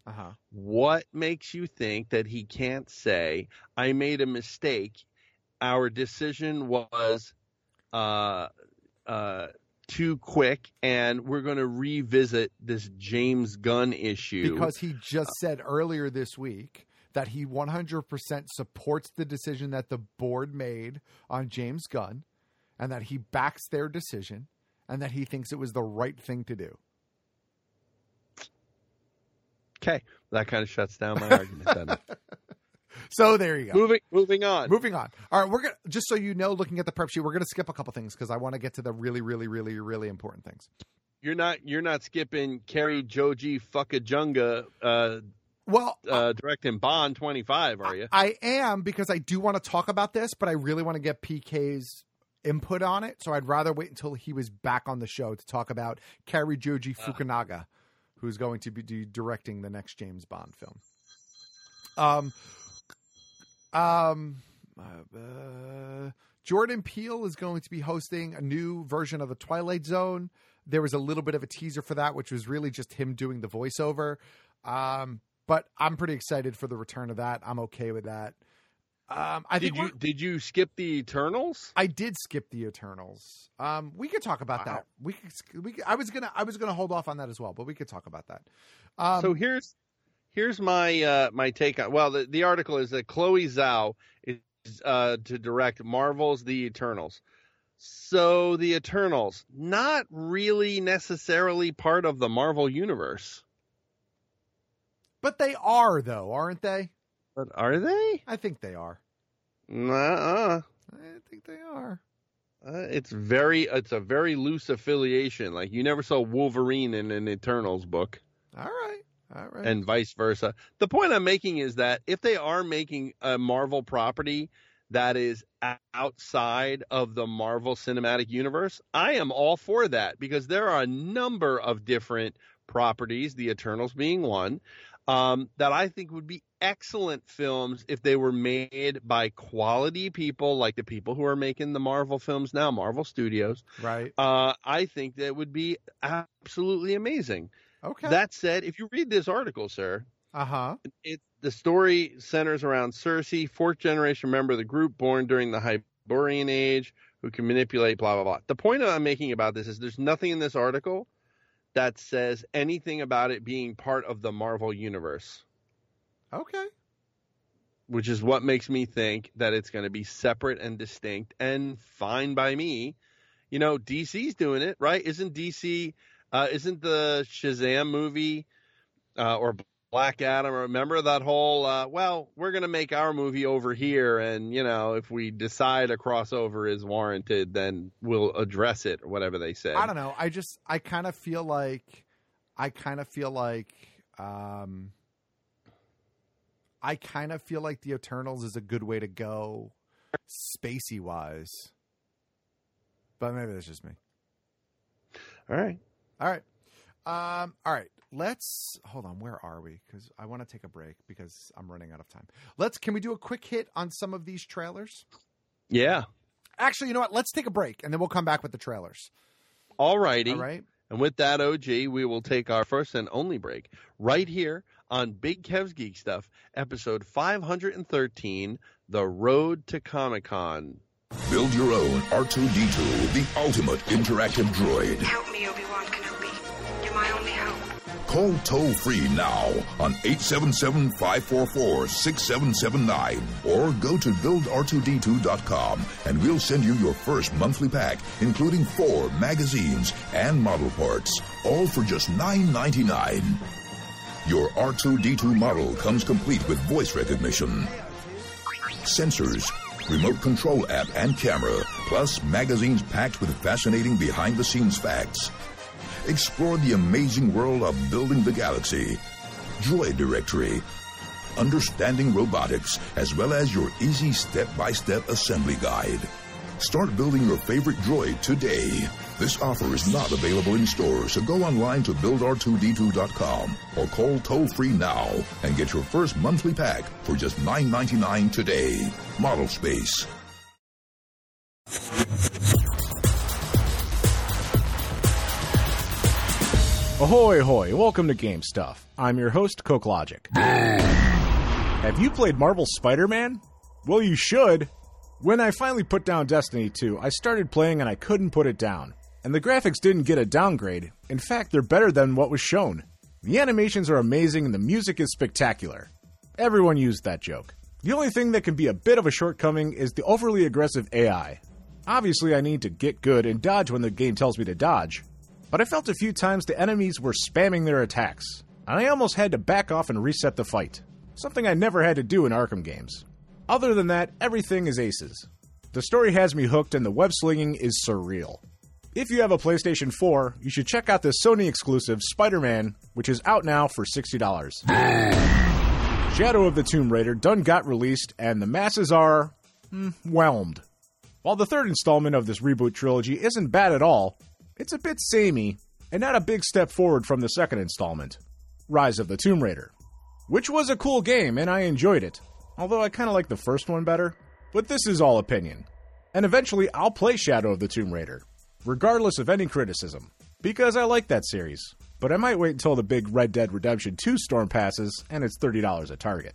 what makes you think that he can't say, I made a mistake, our decision was too quick, and we're going to revisit this James Gunn issue? Because he just said earlier this week that he 100% supports the decision that the board made on James Gunn, and that he backs their decision, and that he thinks it was the right thing to do. Okay. That kind of shuts down my argument, doesn't it? So there you go. Moving on. All right. We're going to, just so you know, looking at the prep sheet, we're going to skip a couple things because I want to get to the really, really, really, really important things. You're not skipping Kerry Joji Fuckajunga, directing Bond 25, are you? I am, because I do want to talk about this, but I really want to get PK's input on it. So I'd rather wait until he was back on the show to talk about Kerry Joji Fukunaga, who's going to be directing the next James Bond film. Jordan Peele is going to be hosting a new version of The Twilight Zone. There was a little bit of a teaser for that, which was really just him doing the voiceover. But I'm pretty excited for the return of that. I'm okay with that. Did you skip the Eternals? I did skip the Eternals. We could talk about that. I was gonna hold off on that as well, but we could talk about that. So here's my my take on. Well, the article is that Chloe Zhao is to direct Marvel's The Eternals. So The Eternals, not really necessarily part of the Marvel universe. But they are, though, aren't they? But are they? I think they are. Nuh-uh. I think they are. It's a very loose affiliation. Like, you never saw Wolverine in an Eternals book. All right. And vice versa. The point I'm making is that if they are making a Marvel property that is outside of the Marvel Cinematic Universe, I am all for that, because there are a number of different properties, The Eternals being one, that I think would be excellent films if they were made by quality people, like the people who are making the Marvel films now, Marvel Studios. Right. I think that would be absolutely amazing. Okay. That said, if you read this article, sir, the story centers around Cersei, fourth generation member of the group born during the Hyborian Age, who can manipulate blah, blah, blah. The point I'm making about this is there's nothing in this article that says anything about it being part of the Marvel universe. Okay. Which is what makes me think that it's going to be separate and distinct and fine by me. You know, DC's doing it, right? Isn't the Shazam movie or Black Adam, remember that whole, we're going to make our movie over here, and, you know, if we decide a crossover is warranted, then we'll address it, or whatever they said. I don't know. I kind of feel like The Eternals is a good way to go spacey wise, but maybe that's just me. All right. All right. Let's hold on. Where are we? Because I want to take a break because I'm running out of time. Can we do a quick hit on some of these trailers? Yeah. Actually, you know what? Let's take a break and then we'll come back with the trailers. All righty. All right. And with that, OG, we will take our first and only break right here on Big Kev's Geek Stuff, episode 513, The Road to Comic-Con. Build your own R2-D2, the ultimate interactive droid. Help me, Obi-Wan Kenobi. You're my only hope. Call toll-free now on 877-544-6779 or go to buildr2d2.com and we'll send you your first monthly pack, including 4 magazines and model parts, all for just $9.99. Your R2-D2 model comes complete with voice recognition, sensors, remote control app and camera, plus magazines packed with fascinating behind-the-scenes facts. Explore the amazing world of building the galaxy, Droid Directory, understanding robotics, as well as your easy step-by-step assembly guide. Start building your favorite droid today. This offer is not available in stores, so go online to buildr2d2.com or call toll-free now and get your first monthly pack for just $9.99 today. Model Space. Ahoy, hoy. Welcome to Game Stuff. I'm your host, Coke Logic. Have you played Marvel Spider-Man? Well, you should. When I finally put down Destiny 2, I started playing and I couldn't put it down. And the graphics didn't get a downgrade. In fact, they're better than what was shown. The animations are amazing and the music is spectacular. Everyone used that joke. The only thing that can be a bit of a shortcoming is the overly aggressive AI. Obviously, I need to get good and dodge when the game tells me to dodge. But I felt a few times the enemies were spamming their attacks. And I almost had to back off and reset the fight. Something I never had to do in Arkham games. Other than that, everything is aces. The story has me hooked and the web-slinging is surreal. If you have a PlayStation 4, you should check out the Sony exclusive Spider-Man, which is out now for $60. Shadow of the Tomb Raider done got released and the masses are... whelmed. While the third installment of this reboot trilogy isn't bad at all, it's a bit samey and not a big step forward from the second installment, Rise of the Tomb Raider, which was a cool game and I enjoyed it. Although I kind of like the first one better. But this is all opinion. And eventually I'll play Shadow of the Tomb Raider, regardless of any criticism, because I like that series. But I might wait until the big Red Dead Redemption 2 storm passes and it's $30 at Target.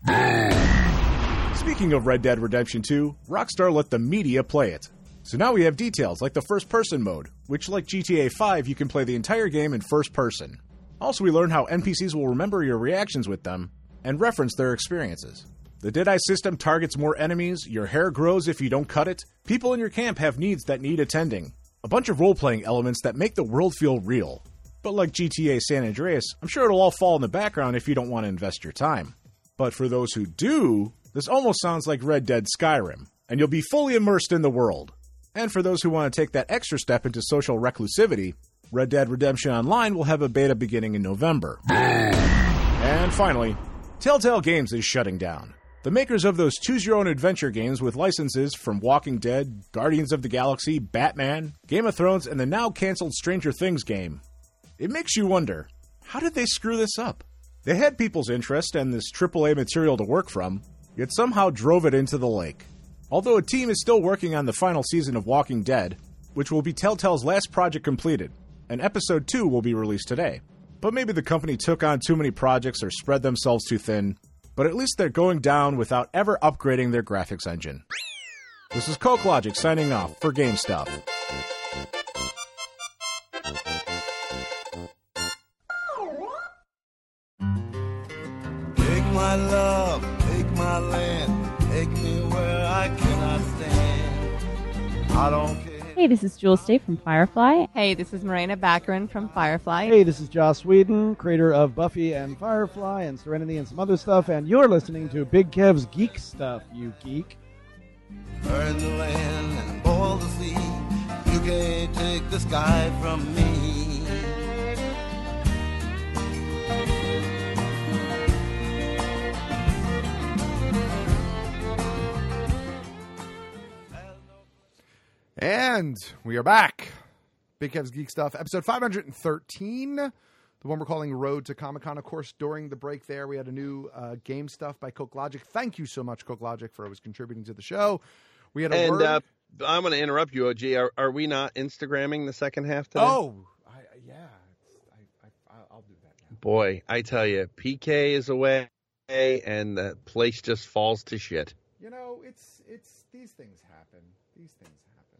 Speaking of Red Dead Redemption 2, Rockstar let the media play it. So now we have details like the first person mode, which like GTA 5 you can play the entire game in first person. Also we learn how NPCs will remember your reactions with them and reference their experiences. The Deadeye system targets more enemies, your hair grows if you don't cut it, people in your camp have needs that need attending. A bunch of role-playing elements that make the world feel real. But like GTA San Andreas, I'm sure it'll all fall in the background if you don't want to invest your time. But for those who do, this almost sounds like Red Dead Skyrim, and you'll be fully immersed in the world. And for those who want to take that extra step into social reclusivity, Red Dead Redemption Online will have a beta beginning in November. And finally, Telltale Games is shutting down. The makers of those choose-your-own-adventure games with licenses from Walking Dead, Guardians of the Galaxy, Batman, Game of Thrones, and the now-canceled Stranger Things game. It makes you wonder, how did they screw this up? They had people's interest and this AAA material to work from, yet somehow drove it into the lake. Although a team is still working on the final season of Walking Dead, which will be Telltale's last project completed, and Episode 2 will be released today. But maybe the company took on too many projects or spread themselves too thin. But at least they're going down without ever upgrading their graphics engine. This is Coke Logic signing off for Game Stuff. Take my love, take my land, take me where I cannot stand. I don't care. Hey, this is Jules Stay from Firefly. Hey, this is Mirena Baccarin from Firefly. Hey, this is Joss Whedon, creator of Buffy and Firefly and Serenity and some other stuff, and you're listening to Big Kev's Geek Stuff, you geek. Burn the land and boil the sea. You can't take the sky from me. And we are back. Big Kev's Geek Stuff, episode 513, the one we're calling Road to Comic-Con. Of course, during the break there, we had a new Game Stuff by Coke Logic. Thank you so much, Coke Logic, for always contributing to the show. We had a word. I'm going to interrupt you, OG. Are we not Instagramming the second half today? Oh, yeah. I'll do that now. Boy, I tell you, PK is away, and the place just falls to shit. You know, it's these things happen. These things happen.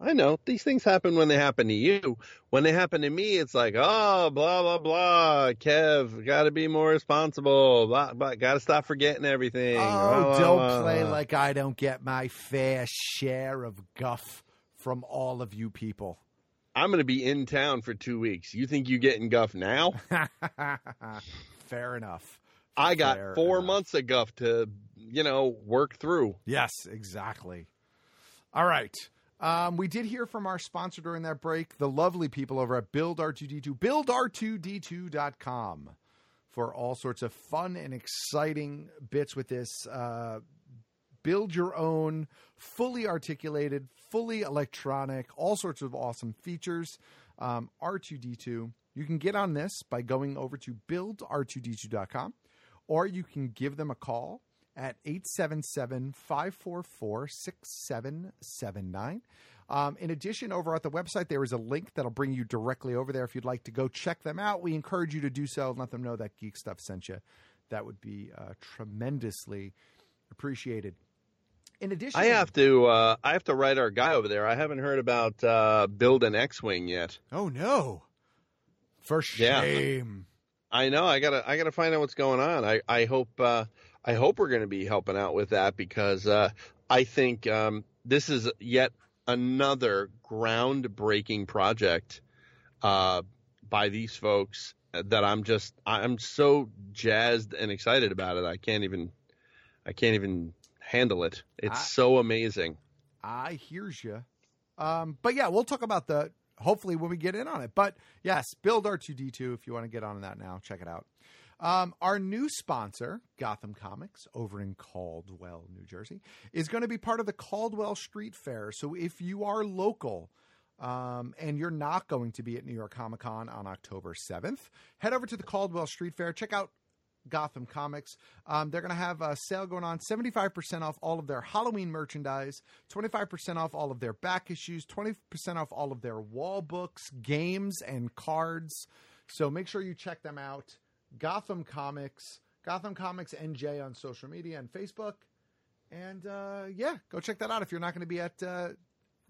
I know. These things happen when they happen to you. When they happen to me, it's like, oh, blah, blah, blah. Kev, got to be more responsible. Blah, blah. Got to stop forgetting everything. Oh, don't play like I don't get my fair share of guff from all of you people. I'm going to be in town for 2 weeks. You think you're getting guff now? Fair enough. I got Fair four enough. Months of guff to, work through. Yes, exactly. All right. We did hear from our sponsor during that break, the lovely people over at Build R2D2, buildr2d2.com, for all sorts of fun and exciting bits with this. Build your own, fully articulated, fully electronic, all sorts of awesome features, R2D2. You can get on this by going over to buildr2d2.com, or you can give them a call at 877-544-6779. In addition, over at the website, there is a link that'll bring you directly over there if you'd like to go check them out. We encourage you to do so. Let them know that Geek Stuff sent you. That would be tremendously appreciated. In addition, I have to write our guy over there. I haven't heard about Build an X-Wing yet. Oh, no. For shame. Yeah. I know. I gotta find out what's going on. I hope we're going to be helping out with that, because I think this is yet another groundbreaking project by these folks that I'm so jazzed and excited about it. I can't even handle it. It's so amazing. I hears you. But yeah, we'll talk about that hopefully when we get in on it. But yes, Build R2D2 if you want to get on that now. Check it out. Our new sponsor, Gotham Comics, over in Caldwell, New Jersey, is going to be part of the Caldwell Street Fair. So if you are local and you're not going to be at New York Comic-Con on October 7th, head over to the Caldwell Street Fair. Check out Gotham Comics. They're going to have a sale going on, 75% off all of their Halloween merchandise, 25% off all of their back issues, 20% off all of their wall books, games, and cards. So make sure you check them out. Gotham Comics, Gotham Comics NJ on social media and Facebook. And go check that out if you're not going to be at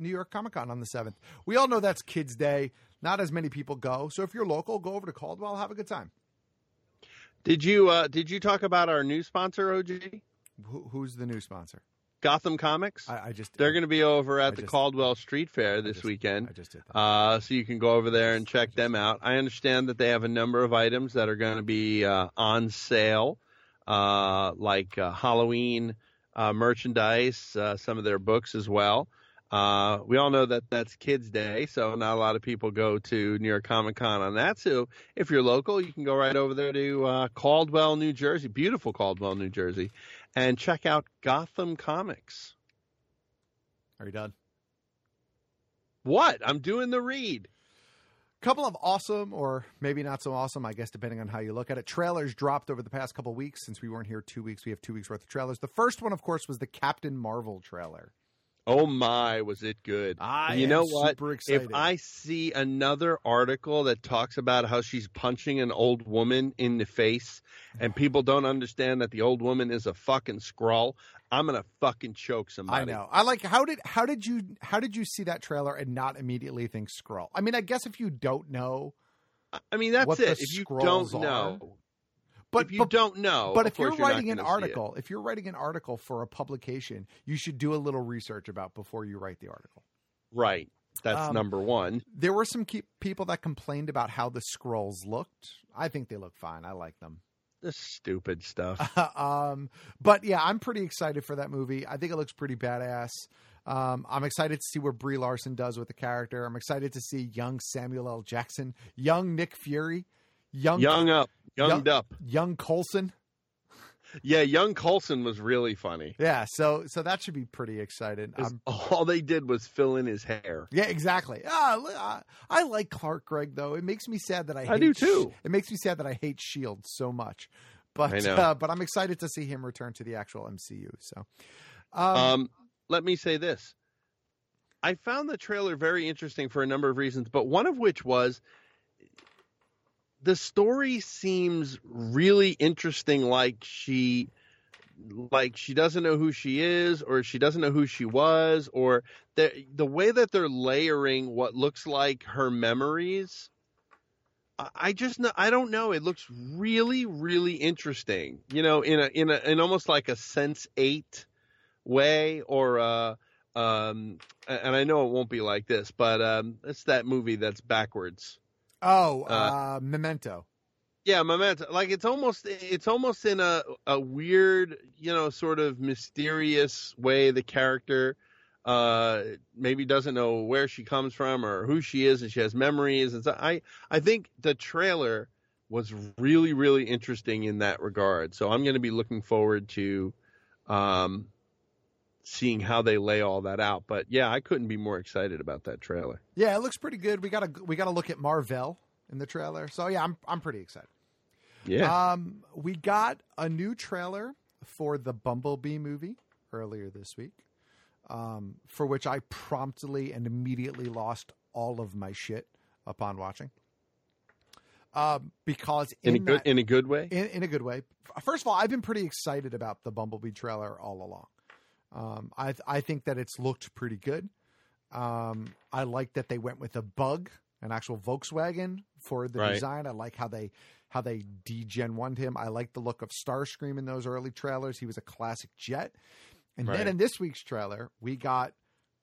New York Comic-Con on the 7th. We all know that's Kids Day. Not as many people go. So if you're local, go over to Caldwell. Have a good time. Did you talk about our new sponsor, OG? Who's the new sponsor? Gotham Comics. They're going to be over at the Caldwell Street Fair this weekend. I just did that. So you can go over there and check them out. I understand that they have a number of items that are going to be on sale, like Halloween merchandise, some of their books as well. We all know that that's Kids Day, so not a lot of people go to New York Comic-Con on that. So if you're local, you can go right over there to Caldwell, New Jersey, beautiful Caldwell, New Jersey, and check out Gotham Comics. Are you done? What? I'm doing the read. Couple of awesome, or maybe not so awesome, I guess, depending on how you look at it. Trailers dropped over the past couple weeks. Since we weren't here 2 weeks, we have 2 weeks worth of trailers. The first one, of course, was the Captain Marvel trailer. Oh my, was it good. I am super excited. If I see another article that talks about how she's punching an old woman in the face and people don't understand that the old woman is a fucking Skrull, I'm going to fucking choke somebody. I know. I like, how did you see that trailer and not immediately think Skrull? I mean, I guess if you don't know. I mean, that's it. If you don't know. But if you're writing an article, for a publication, you should do a little research about before you write the article. Right. That's number one. There were some people that complained about how the Skrulls looked. I think they look fine. I like them. This stupid stuff. But yeah, I'm pretty excited for that movie. I think it looks pretty badass. I'm excited to see what Brie Larson does with the character. I'm excited to see young Samuel L. Jackson, young Nick Fury, young Coulson. Yeah, young Coulson was really funny. Yeah, so that should be pretty exciting. All they did was fill in his hair. Yeah, exactly. I like Clark Gregg though. It makes me sad that I do too. It makes me sad that I hate S.H.I.E.L.D. so much. But I'm excited to see him return to the actual MCU. So let me say this. I found the trailer very interesting for a number of reasons, but one of which was the story seems really interesting, like she like she doesn't know who she is, or she doesn't know who she was, or the way that they're layering what looks like her memories. I don't know. It looks really, really interesting, you know, in almost like a Sense8 way, or and I know it won't be like this, but it's that movie that's backwards. Oh, Memento. Yeah, Memento. Like it's almost in a weird, you know, sort of mysterious way. The character maybe doesn't know where she comes from or who she is, and she has memories. And so I think the trailer was really, really interesting in that regard. So I'm going to be looking forward to seeing how they lay all that out. But yeah, I couldn't be more excited about that trailer. Yeah, it looks pretty good. We got to look at Marvel in the trailer. So yeah, I'm pretty excited. Yeah. We got a new trailer for the Bumblebee movie earlier this week, for which I promptly and immediately lost all of my shit upon watching. Because in a good way. First of all, I've been pretty excited about the Bumblebee trailer all along. I think that it's looked pretty good. I like that they went with a bug, an actual Volkswagen, for the design. I like how they de-Gen 1'd him. I like the look of Starscream in those early trailers. He was a classic jet. And then in this week's trailer, we got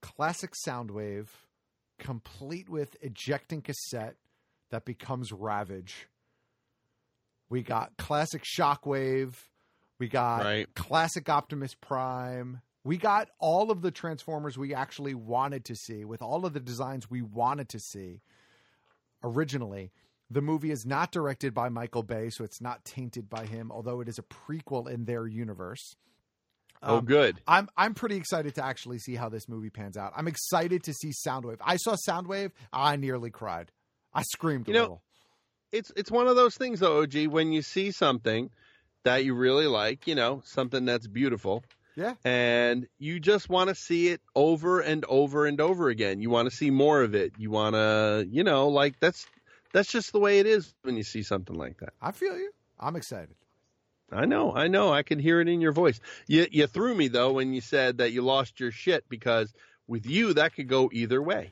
classic Soundwave, complete with ejecting cassette that becomes Ravage. We got classic Shockwave. We got classic Optimus Prime. We got all of the Transformers we actually wanted to see, with all of the designs we wanted to see originally. The movie is not directed by Michael Bay, so it's not tainted by him, although it is a prequel in their universe. Oh, good. I'm pretty excited to actually see how this movie pans out. I'm excited to see Soundwave. I saw Soundwave. I nearly cried. I screamed a little. It's one of those things, though, OG, when you see something that you really like, you know, something that's beautiful. Yeah. And you just want to see it over and over and over again. You want to see more of it. You want to, you know, like that's just the way it is when you see something like that. I feel you. I'm excited. I know. I can hear it in your voice. You threw me, though, when you said that you lost your shit, because with you, that could go either way.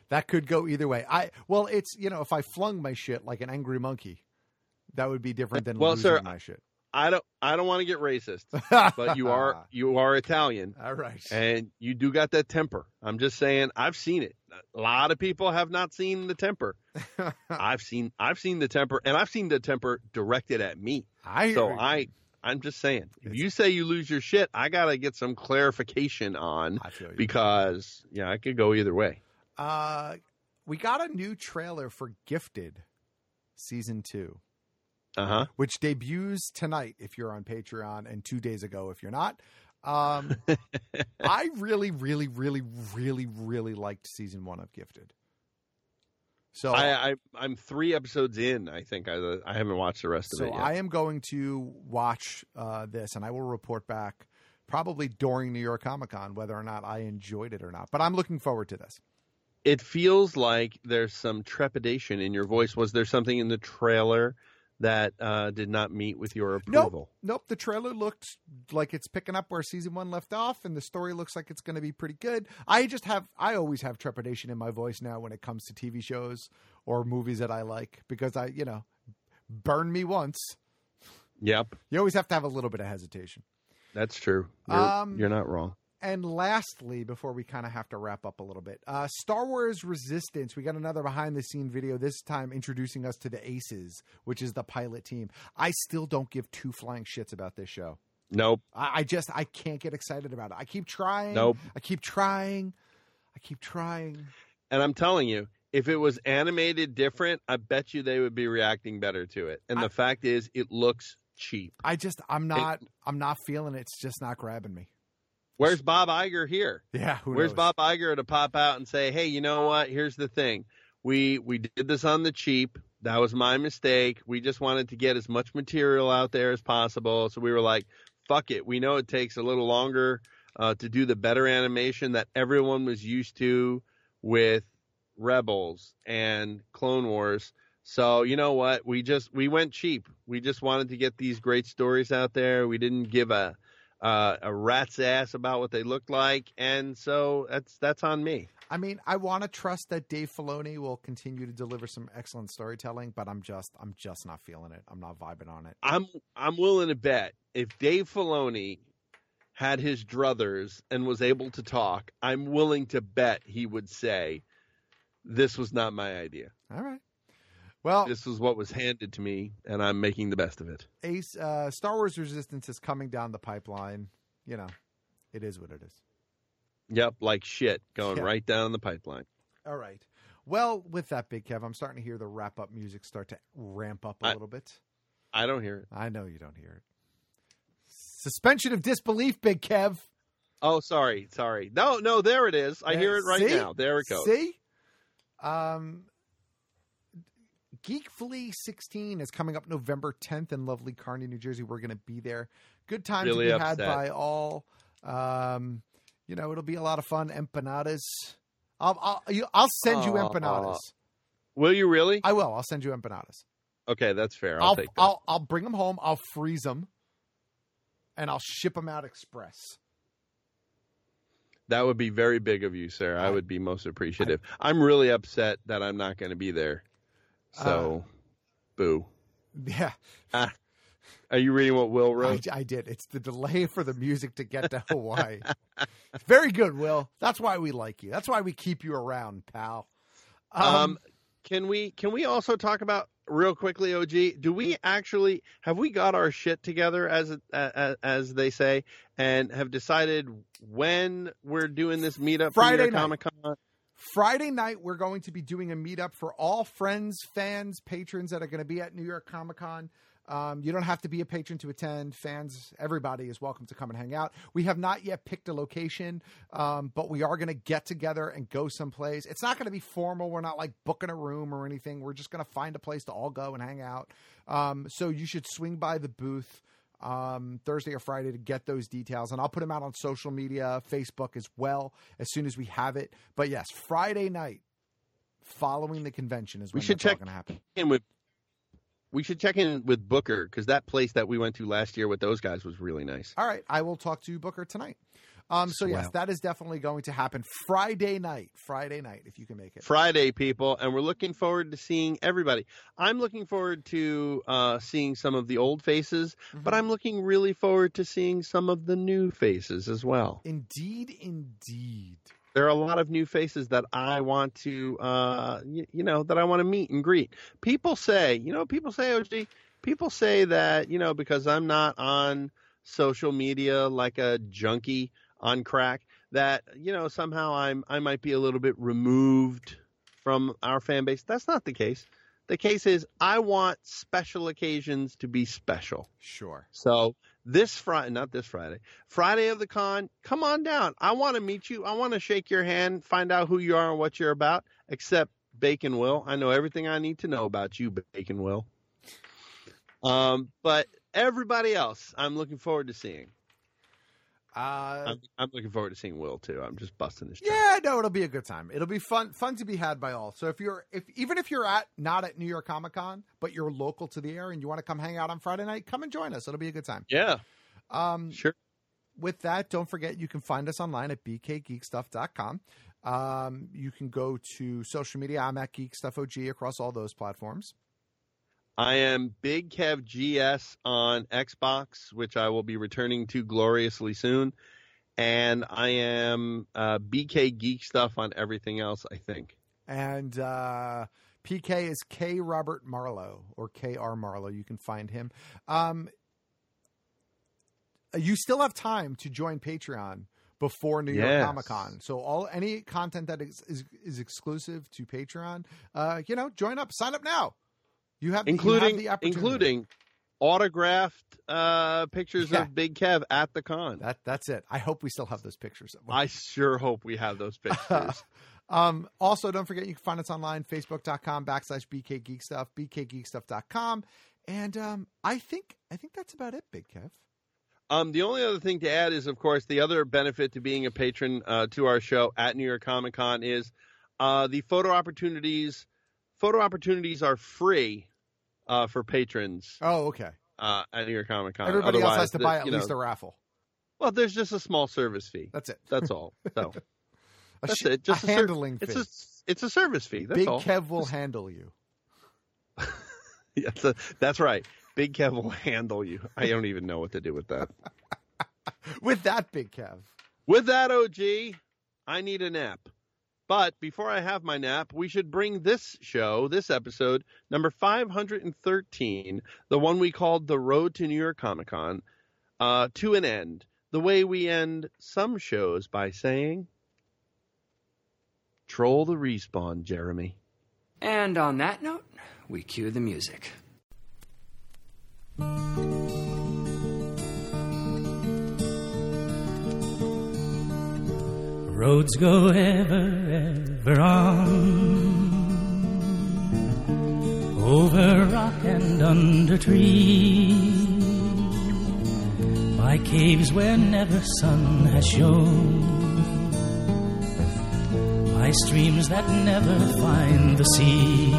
Well, it's, you know, if I flung my shit like an angry monkey, that would be different than my shit. I don't want to get racist, but you are Italian. All right. And you do got that temper. I'm just saying, I've seen it. A lot of people have not seen the temper. I've seen the temper, and I've seen the temper directed at me. I'm just saying, if you say you lose your shit, I got to get some clarification on, because I could go either way. We got a new trailer for Gifted season 2. Uh-huh. Which debuts tonight if you're on Patreon, and 2 days ago if you're not. I really, really, really, really, really liked season 1 of Gifted. So I'm 3 episodes in. I think I haven't watched the rest of it yet. So I am going to watch this, and I will report back probably during New York Comic-Con whether or not I enjoyed it or not. But I'm looking forward to this. It feels like there's some trepidation in your voice. Was there something in the trailer that did not meet with your approval? Nope. The trailer looked like it's picking up where season 1 left off, and the story looks like it's going to be pretty good. I always have trepidation in my voice now when it comes to TV shows or movies that I like, because burn me once. Yep. You always have to have a little bit of hesitation. That's true. You're not wrong. And lastly, before we kind of have to wrap up a little bit, Star Wars Resistance, we got another behind-the-scenes video, this time introducing us to the Aces, which is the pilot team. I still don't give two flying shits about this show. Nope. I can't get excited about it. I keep trying. Nope. I keep trying. And I'm telling you, if it was animated different, I bet you they would be reacting better to it. And the fact is, it looks cheap. I'm not feeling it. It's just not grabbing me. Where's Bob Iger here? Yeah, where's Bob Iger to pop out and say, hey, you know what? Here's the thing. We did this on the cheap. That was my mistake. We just wanted to get as much material out there as possible. So we were like, fuck it. We know it takes a little longer to do the better animation that everyone was used to with Rebels and Clone Wars. So you know what? We went cheap. We just wanted to get these great stories out there. We didn't give a a rat's ass about what they looked like. And so that's on me. I mean, I want to trust that Dave Filoni will continue to deliver some excellent storytelling, but I'm just not feeling it. I'm not vibing on it. I'm willing to bet if Dave Filoni had his druthers and was able to talk, I'm willing to bet he would say, this was not my idea. All right. Well, this is what was handed to me, and I'm making the best of it. Ace, Star Wars Resistance is coming down the pipeline. You know, it is what it is. Yep, like shit, going right down the pipeline. All right. Well, with that, Big Kev, I'm starting to hear the wrap-up music start to ramp up a little bit. I don't hear it. I know you don't hear it. Suspension of disbelief, Big Kev. Oh, sorry. No, there it is. I hear it right now. There it goes. See? Geekfully 16 is coming up November 10th in lovely Kearny, New Jersey. We're going to be there. Good time really to be upset. Had by all. You know, it'll be a lot of fun. Empanadas. I'll send you empanadas. Will you really? I will. I'll send you empanadas. Okay, that's fair. I'll take that. I'll bring them home. I'll freeze them, and I'll ship them out express. That would be very big of you, sir. I would be most appreciative. I'm really upset that I'm not going to be there. So, boo. Yeah. Are you reading what Will wrote? I did. It's the delay for the music to get to Hawaii. Very good, Will. That's why we like you. That's why we keep you around, pal. Can we also talk about real quickly, OG? Do we actually have we got our shit together as they say, and have decided when we're doing this meetup Friday Comic-Con? Friday night, we're going to be doing a meetup for all friends, fans, patrons that are going to be at New York Comic-Con. You don't have to be a patron to attend. Fans, everybody is welcome to come and hang out. We have not yet picked a location, but we are going to get together and go someplace. It's not going to be formal. We're not like booking a room or anything. We're just going to find a place to all go and hang out. So you should swing by the booth Thursday or Friday to get those details, and I'll put them out on social media, Facebook as well, as soon as we have it. But yes, Friday night following the convention is when it's all going to happen. We should check in with Booker, because that place that we went to last year with those guys was really nice. All right, I will talk to Booker tonight. So yes, that is definitely going to happen Friday night, if you can make it. Friday, people. And we're looking forward to seeing everybody. I'm looking forward to seeing some of the old faces, but I'm looking really forward to seeing some of the new faces as well. Indeed. There are a lot of new faces that I want to, that I want to meet and greet. People say, OG, people say that, because I'm not on social media like a junkie on crack, that somehow I might be a little bit removed from our fan base. That's not the case. The case is I want special occasions to be special. Sure. So Friday of the con, come on down. I want to meet you. I want to shake your hand, find out who you are and what you're about, except Bacon Will. I know everything I need to know about you, Bacon Will. But everybody else, I'm looking forward to seeing. I'm looking forward to seeing Will too. I'm just busting this. Yeah, no, it'll be a good time. It'll be fun to be had by all. So if you're not at New York Comic Con, but you're local to the area and you want to come hang out on Friday night, come and join us. It'll be a good time. Yeah. Sure. With that, don't forget you can find us online at bkgeekstuff.com. You can go to social media. I'm at GeekStuffOG across all those platforms. I am Big Kev GS on Xbox, which I will be returning to gloriously soon. And I am BK Geek Stuff on everything else, I think. And PK is K. Robert Marlowe or K.R. Marlowe. You can find him. You still have time to join Patreon before New York Comic Con. So any content that is exclusive to Patreon, join up. Sign up now. You have the opportunity, including autographed pictures of Big Kev at the con. That's it. I hope we still have those pictures. I sure hope we have those pictures. Also, don't forget you can find us online, facebook.com/BKGeekStuff, bkgeekstuff.com. And I think that's about it, Big Kev. The only other thing to add is, of course, the other benefit to being a patron to our show at New York Comic Con is the photo opportunities. Photo opportunities are free for patrons. Oh, okay. At New York Comic Con. Everybody else has to buy at least a raffle. Well, there's just a small service fee. That's it. That's all. So that's it. Just a handling fee. It's a service fee. That's Big all. Kev will handle you. Yes, that's right. Big Kev will handle you. I don't even know what to do with that. With that, Big Kev. With that, OG, I need a nap. But before I have my nap, we should bring this show, this episode, number 513, the one we called The Road to New York Comic-Con, to an end. The way we end some shows by saying, troll the respawn, Jeremy. And on that note, we cue the music. Roads go ever, ever on, over rock and under tree, by caves where never sun has shone, by streams that never find the sea.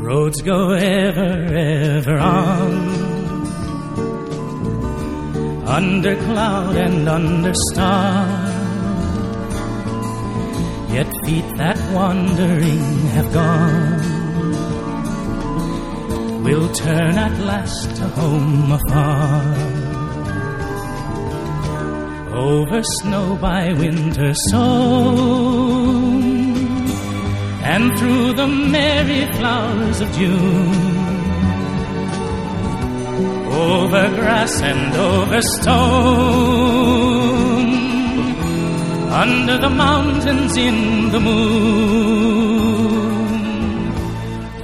Roads go ever, ever on, under cloud and under star, yet feet that wandering have gone will turn at last to home afar. Over snow by winter sown, and through the merry flowers of June, over grass and over stone, under the mountains in the moon,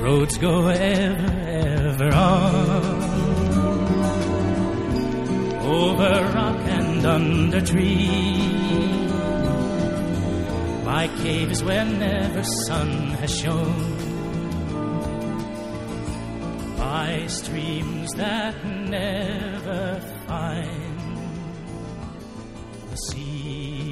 roads go ever, ever on, over rock and under tree, by caves where never sun has shone, by streams that never find the sea.